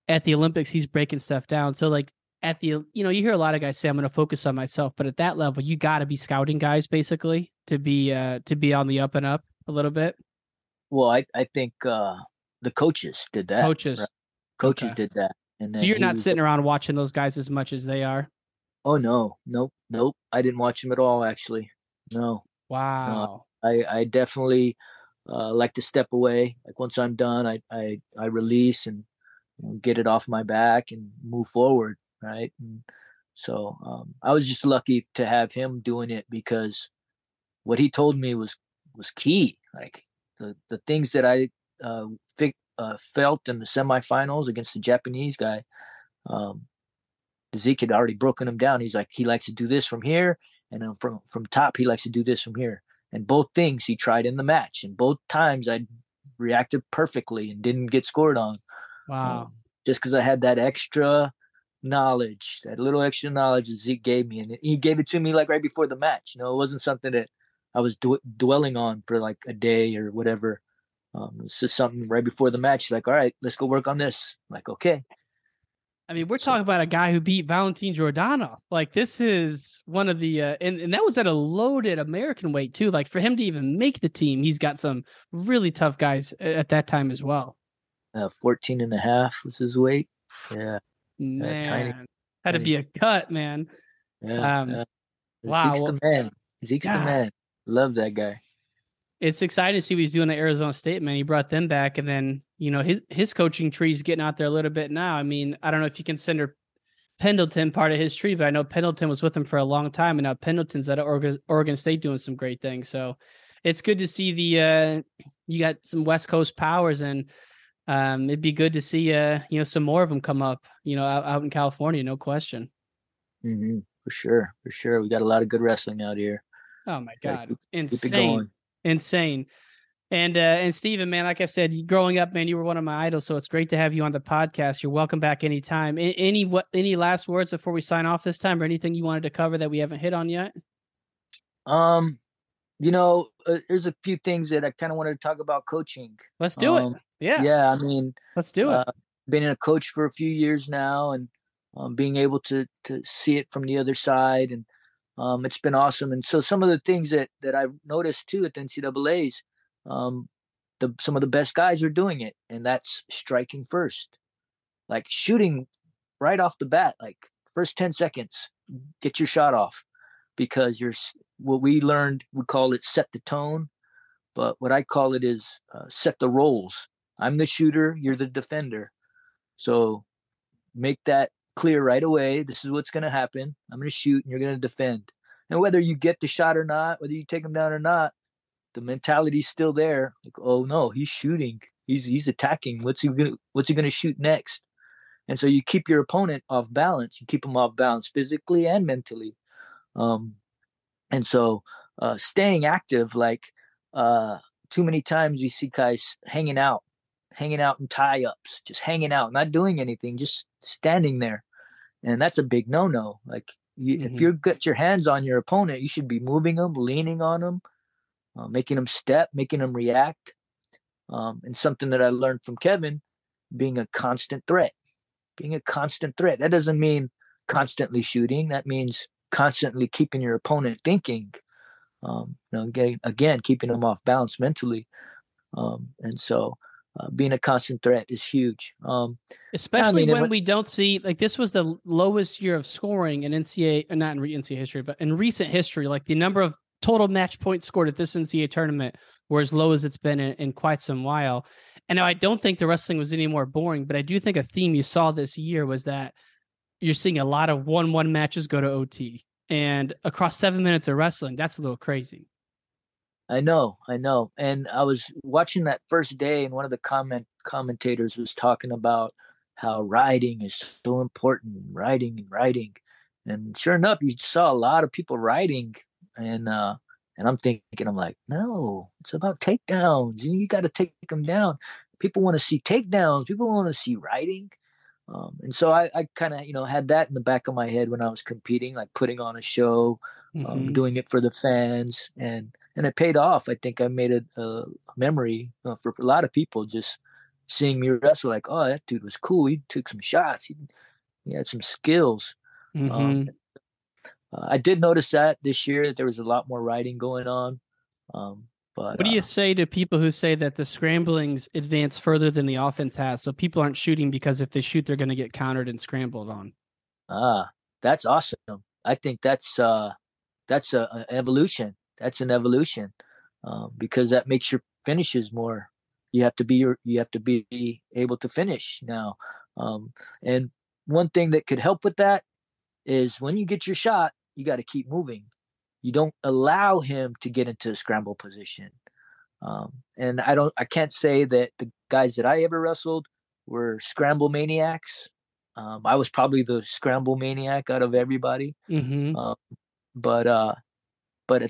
at the Olympics, he's breaking stuff down. So like, at the, you hear a lot of guys say, I'm going to focus on myself, but at that level, you got to be scouting guys basically to be on the up and up a little bit. Well, I think the coaches did that. Right? Coaches did that. And so you're not sitting around watching those guys as much as they are? Oh, no. Nope. I didn't watch them at all, actually. No. Wow. I definitely like to step away. Like once I'm done, I release and get it off my back and move forward. right? And so I was just lucky to have him doing it, because what he told me was key. Like the things that I felt in the semifinals against the Japanese guy, Zeke had already broken him down. He's like, he likes to do this from here, and from top, he likes to do this from here. And both things he tried in the match, and both times I reacted perfectly and didn't get scored on. Wow. Just because I had that extra knowledge, that little extra knowledge that Zeke gave me. And he gave it to me like right before the match. You know, it wasn't something that I was dwelling on for like a day or whatever. It's just something right before the match. He's like, all right, let's go work on this. I'm like, okay. I mean, we're talking about a guy who beat Valentin Jordanov. Like, this is one of the and that was at a loaded American weight, too. Like, for him to even make the team, he's got some really tough guys at that time as well. 14 and a half was his weight. Yeah. Man, had to be a cut, man. Yeah. Wow. Zeke's the man. Zeke's the man. Love that guy. It's exciting to see what he's doing at Arizona State, man. He brought them back, and then, you know, his coaching tree's getting out there a little bit now. I mean, I don't know if you consider Pendleton part of his tree, but I know Pendleton was with him for a long time, and now Pendleton's at Oregon State doing some great things. So it's good to see you got some West Coast powers, and it'd be good to see, you know, some more of them come up, you know, out in California, no question. Mm-hmm. For sure. For sure. We got a lot of good wrestling out here. Oh my God. Like, insane. Keep it going. Insane. And Stephen, man, like I said, growing up, man, you were one of my idols. So it's great to have you on the podcast. You're welcome back anytime. Any last words before we sign off this time, or anything you wanted to cover that we haven't hit on yet? You know, there's a few things that I kind of wanted to talk about coaching. Let's do it. Yeah. Yeah. I mean, let's do it. Been a coach for a few years now, and being able to see it from the other side, and it's been awesome. And so some of the things that I've noticed too at the NCAAs, some of the best guys are doing it, and that's striking first, like shooting right off the bat, like first 10 seconds, get your shot off, because what we learned, we call it set the tone, but what I call it is set the roles. I'm the shooter, you're the defender. So make that clear right away. This is what's going to happen. I'm going to shoot and you're going to defend. And whether you get the shot or not, whether you take him down or not, the mentality's still there. Like, oh no, he's shooting. He's attacking. What's he gonna shoot next? And so you keep your opponent off balance. You keep him off balance physically and mentally. And so staying active. Like too many times you see guys hanging out in tie-ups, just hanging out, not doing anything, just standing there. And that's a big no-no. Like if you've got your hands on your opponent, you should be moving them, leaning on them, making them step, making them react. And something that I learned from Kevin, being a constant threat. That doesn't mean constantly shooting. That means constantly keeping your opponent thinking, again, keeping them off balance mentally. And so being a constant threat is huge. Especially when we don't see, like, this was the lowest year of scoring in NCAA, not in NCAA history, but in recent history, like the number of total match points scored at this NCAA tournament were as low as it's been in quite some while. And now I don't think the wrestling was any more boring, but I do think a theme you saw this year was that you're seeing a lot of 1-1 matches go to OT, and across 7 minutes of wrestling, that's a little crazy. I know. And I was watching that first day, and one of the commentators was talking about how riding is so important, riding. And sure enough, you saw a lot of people riding. And I'm like, no, it's about takedowns. You got to take them down. People want to see takedowns. People want to see riding. And so I kind of, had that in the back of my head when I was competing, like putting on a show, doing it for the fans. And it paid off. I think I made a memory for a lot of people just seeing me wrestle, like, oh, that dude was cool. He took some shots. He had some skills. Mm-hmm. I did notice that this year that there was a lot more riding going on. But what do you say to people who say that the scramblings advance further than the offense has? So people aren't shooting because if they shoot, they're going to get countered and scrambled on. That's awesome. I think that's an evolution. That's an evolution because that makes your finishes more. You have to be able to finish now. And one thing that could help with that is when you get your shot, you got to keep moving. You don't allow him to get into a scramble position. And I can't say that the guys that I ever wrestled were scramble maniacs. I was probably the scramble maniac out of everybody. Mm-hmm. But at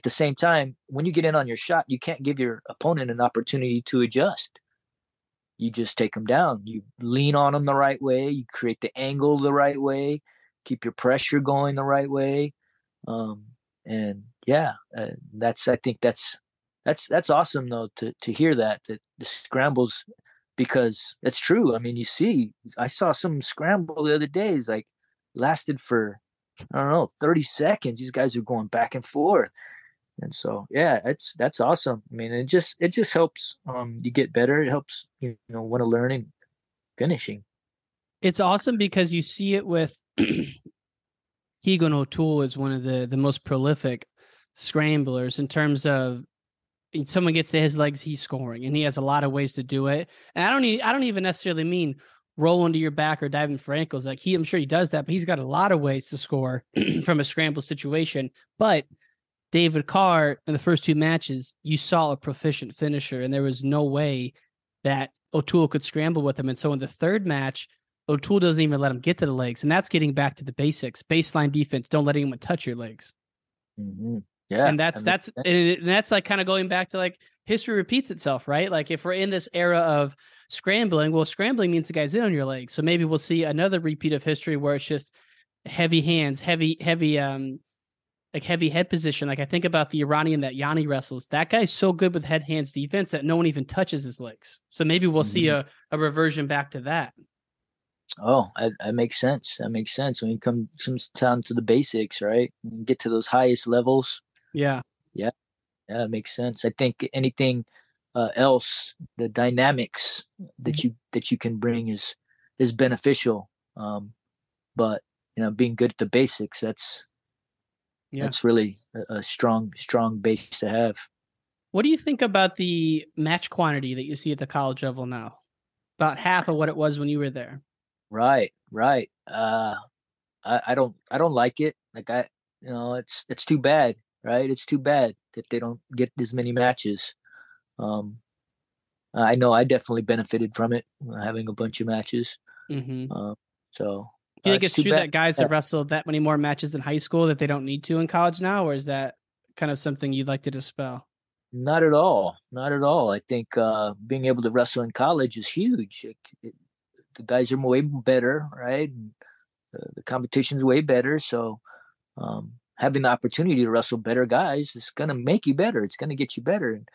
the same time, when you get in on your shot, you can't give your opponent an opportunity to adjust. You just take them down. You lean on them the right way. You create the angle the right way. Keep your pressure going the right way. That's awesome though, to hear that the scrambles, because it's true. I mean, you see, I saw some scramble the other day. It's like lasted for, 30 seconds. These guys are going back and forth. And so, yeah, that's awesome. I mean, it just helps you get better. It helps, want to learn and finishing. It's awesome because you see it with Keegan O'Toole is one of the most prolific scramblers in terms of someone gets to his legs, he's scoring, and he has a lot of ways to do it. And I don't even necessarily mean rolling to your back or diving for ankles. Like I'm sure he does that, but he's got a lot of ways to score from a scramble situation. But David Carr, in the first two matches, you saw a proficient finisher, and there was no way that O'Toole could scramble with him. And so in the third match, O'Toole doesn't even let him get to the legs, and that's getting back to the basics. Baseline defense, don't let anyone touch your legs. Mm-hmm. Yeah, and that's like kind of going back to like history repeats itself, right? Like if we're in this era of scrambling, well, scrambling means the guy's in on your legs. So maybe we'll see another repeat of history where it's just heavy hands, heavy head position. Like I think about the Iranian that Yanni wrestles. That guy's so good with head hands defense that no one even touches his legs. So maybe we'll see a reversion back to that. Oh, that makes sense. That makes sense. When you come down to the basics, right? You get to those highest levels. Yeah. Yeah. Yeah, it makes sense. I think anything else, the dynamics that you can bring is beneficial. But being good at the basics, that's really a strong base to have. What do you think about the match quantity that you see at the college level now? About half of what it was when you were there. Right. I don't like it. Like it's too bad. Right. It's too bad that they don't get as many matches. I know I definitely benefited from it, having a bunch of matches. Mm-hmm. Do you think it's true that guys have wrestled that many more matches in high school that they don't need to in college now? Or is that kind of something you'd like to dispel? Not at all. Not at all. I think being able to wrestle in college is huge. The guys are way better, right? The competition's way better. So, having the opportunity to wrestle better guys is going to make you better. It's going to get you better. And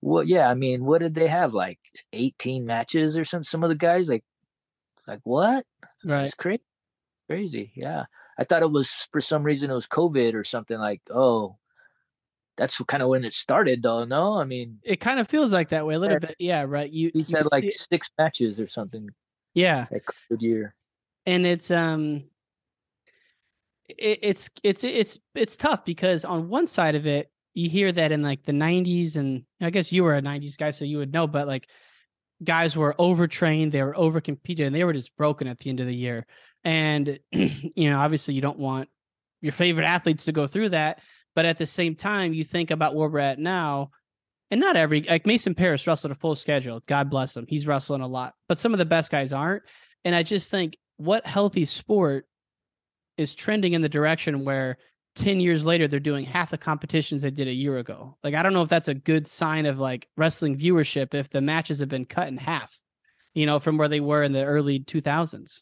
what did they have? Like 18 matches or something? Some of the guys like what? Right. It's crazy. Yeah. I thought it was, for some reason, it was COVID or something like, oh, that's kind of when it started though. No, I mean. It kind of feels like that way a little bit. Yeah. Right. You had like 6 matches or something. Yeah. That COVID year. And it's, it's tough because on one side of it, you hear that in like the 90s, and I guess you were a 90s guy, so you would know, but like guys were overtrained, they were overcompeted, and they were just broken at the end of the year. And, obviously you don't want your favorite athletes to go through that. But at the same time, you think about where we're at now, and not like Mason Parris wrestled a full schedule. God bless him. He's wrestling a lot, but some of the best guys aren't. And I just think what healthy sport is trending in the direction where 10 years later, they're doing half the competitions they did a year ago. Like, I don't know if that's a good sign of like wrestling viewership, if the matches have been cut in half, from where they were in the early 2000s.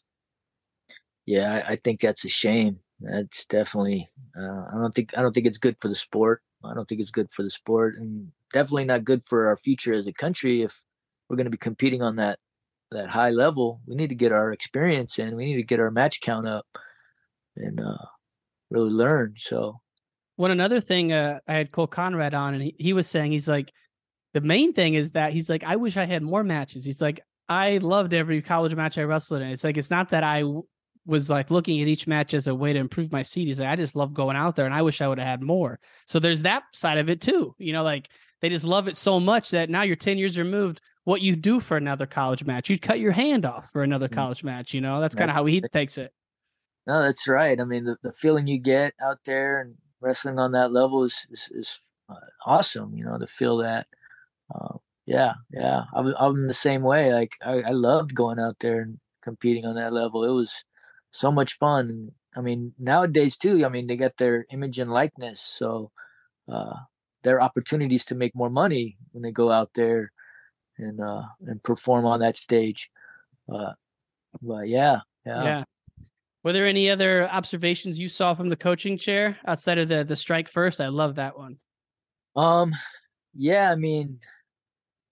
Yeah. I think that's a shame. That's definitely, I don't think it's good for the sport. I don't think it's good for the sport, and definitely not good for our future as a country. If we're going to be competing on that high level, we need to get our experience in. We need to get our match count up and really learn. So one another thing, I had Cole Conrad on, and he was saying, he's like, the main thing is that he's like, I wish I had more matches. He's like, I loved every college match I wrestled in. It's like, it's not that I was like looking at each match as a way to improve my seed. He's like, I just love going out there, and I wish I would have had more. So there's that side of it too. Like they just love it so much that now you're 10 years removed. What you do for another college match, you'd cut your hand off for another college match. That's kind of how he takes it. No, that's right. I mean, the feeling you get out there and wrestling on that level is awesome, you know, to feel that. Yeah. I'm the same way. Like, I loved going out there and competing on that level. It was so much fun. And, I mean, nowadays too, I mean, they got their image and likeness. So there are opportunities to make more money when they go out there and perform on that stage. But yeah. Were there any other observations you saw from the coaching chair outside of the strike first? I love that one. Yeah, I mean,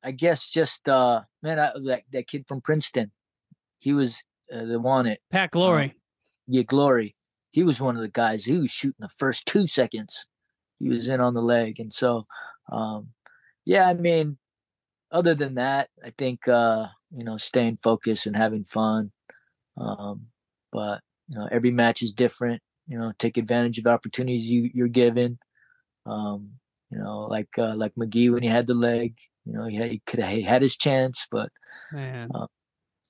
I guess just, man, that kid from Princeton, he was the one at Pat Glory. Glory. He was one of the guys who was shooting the first 2 seconds. He was in on the leg. And so, yeah, I mean, other than that, I think, you know, staying focused and having fun. But, you know, every match is different, you know, take advantage of the opportunities you're given. You know, like McGee, when he had the leg, you know, he had his chance, but, man.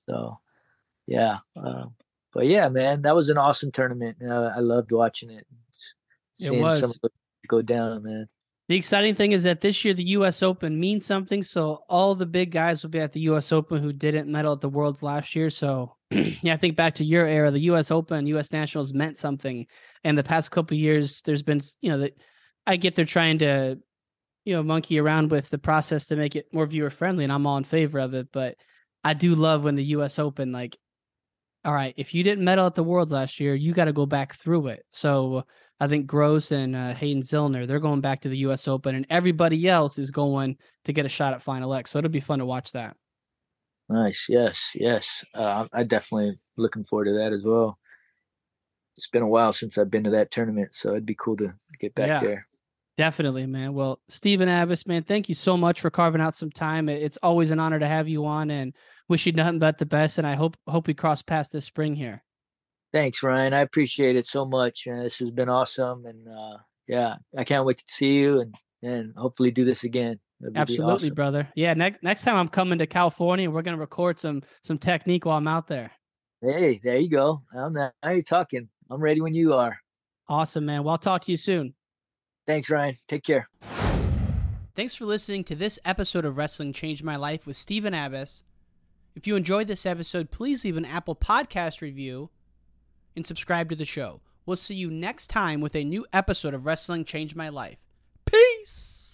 But yeah, man, that was an awesome tournament. I loved watching it. Seeing it was. Some of the go down, man. The exciting thing is that this year the U.S. Open means something, so all the big guys will be at the U.S. Open who didn't medal at the Worlds last year. So, yeah, I think back to your era, the U.S. Open, U.S. Nationals meant something. And the past couple of years, there's been, you know, I get they're trying to, you know, monkey around with the process to make it more viewer friendly, and I'm all in favor of it. But I do love when the U.S. Open, like, all right, if you didn't medal at the Worlds last year, you got to go back through it. So I think Gross and Hayden Zillner, they're going back to the U.S. Open, and everybody else is going to get a shot at Final X. So it'll be fun to watch that. Nice. Yes. I'm definitely looking forward to that as well. It's been a while since I've been to that tournament, so it'd be cool to get back there. Definitely, man. Well, Stephen Abas, man, thank you so much for carving out some time. It's always an honor to have you on, and wish you nothing but the best. And I hope we cross paths this spring here. Thanks, Ryan. I appreciate it so much. This has been awesome. And yeah, I can't wait to see you and hopefully do this again. Absolutely, awesome. Brother. Yeah. Next time I'm coming to California, and we're going to record some technique while I'm out there. Hey, there you go. Now you're talking. I'm ready when you are. Awesome, man. Well, I'll talk to you soon. Thanks, Ryan. Take care. Thanks for listening to this episode of Wrestling Changed My Life with Stephen Abas. If you enjoyed this episode, please leave an Apple Podcast review and subscribe to the show. We'll see you next time with a new episode of Wrestling Changed My Life. Peace!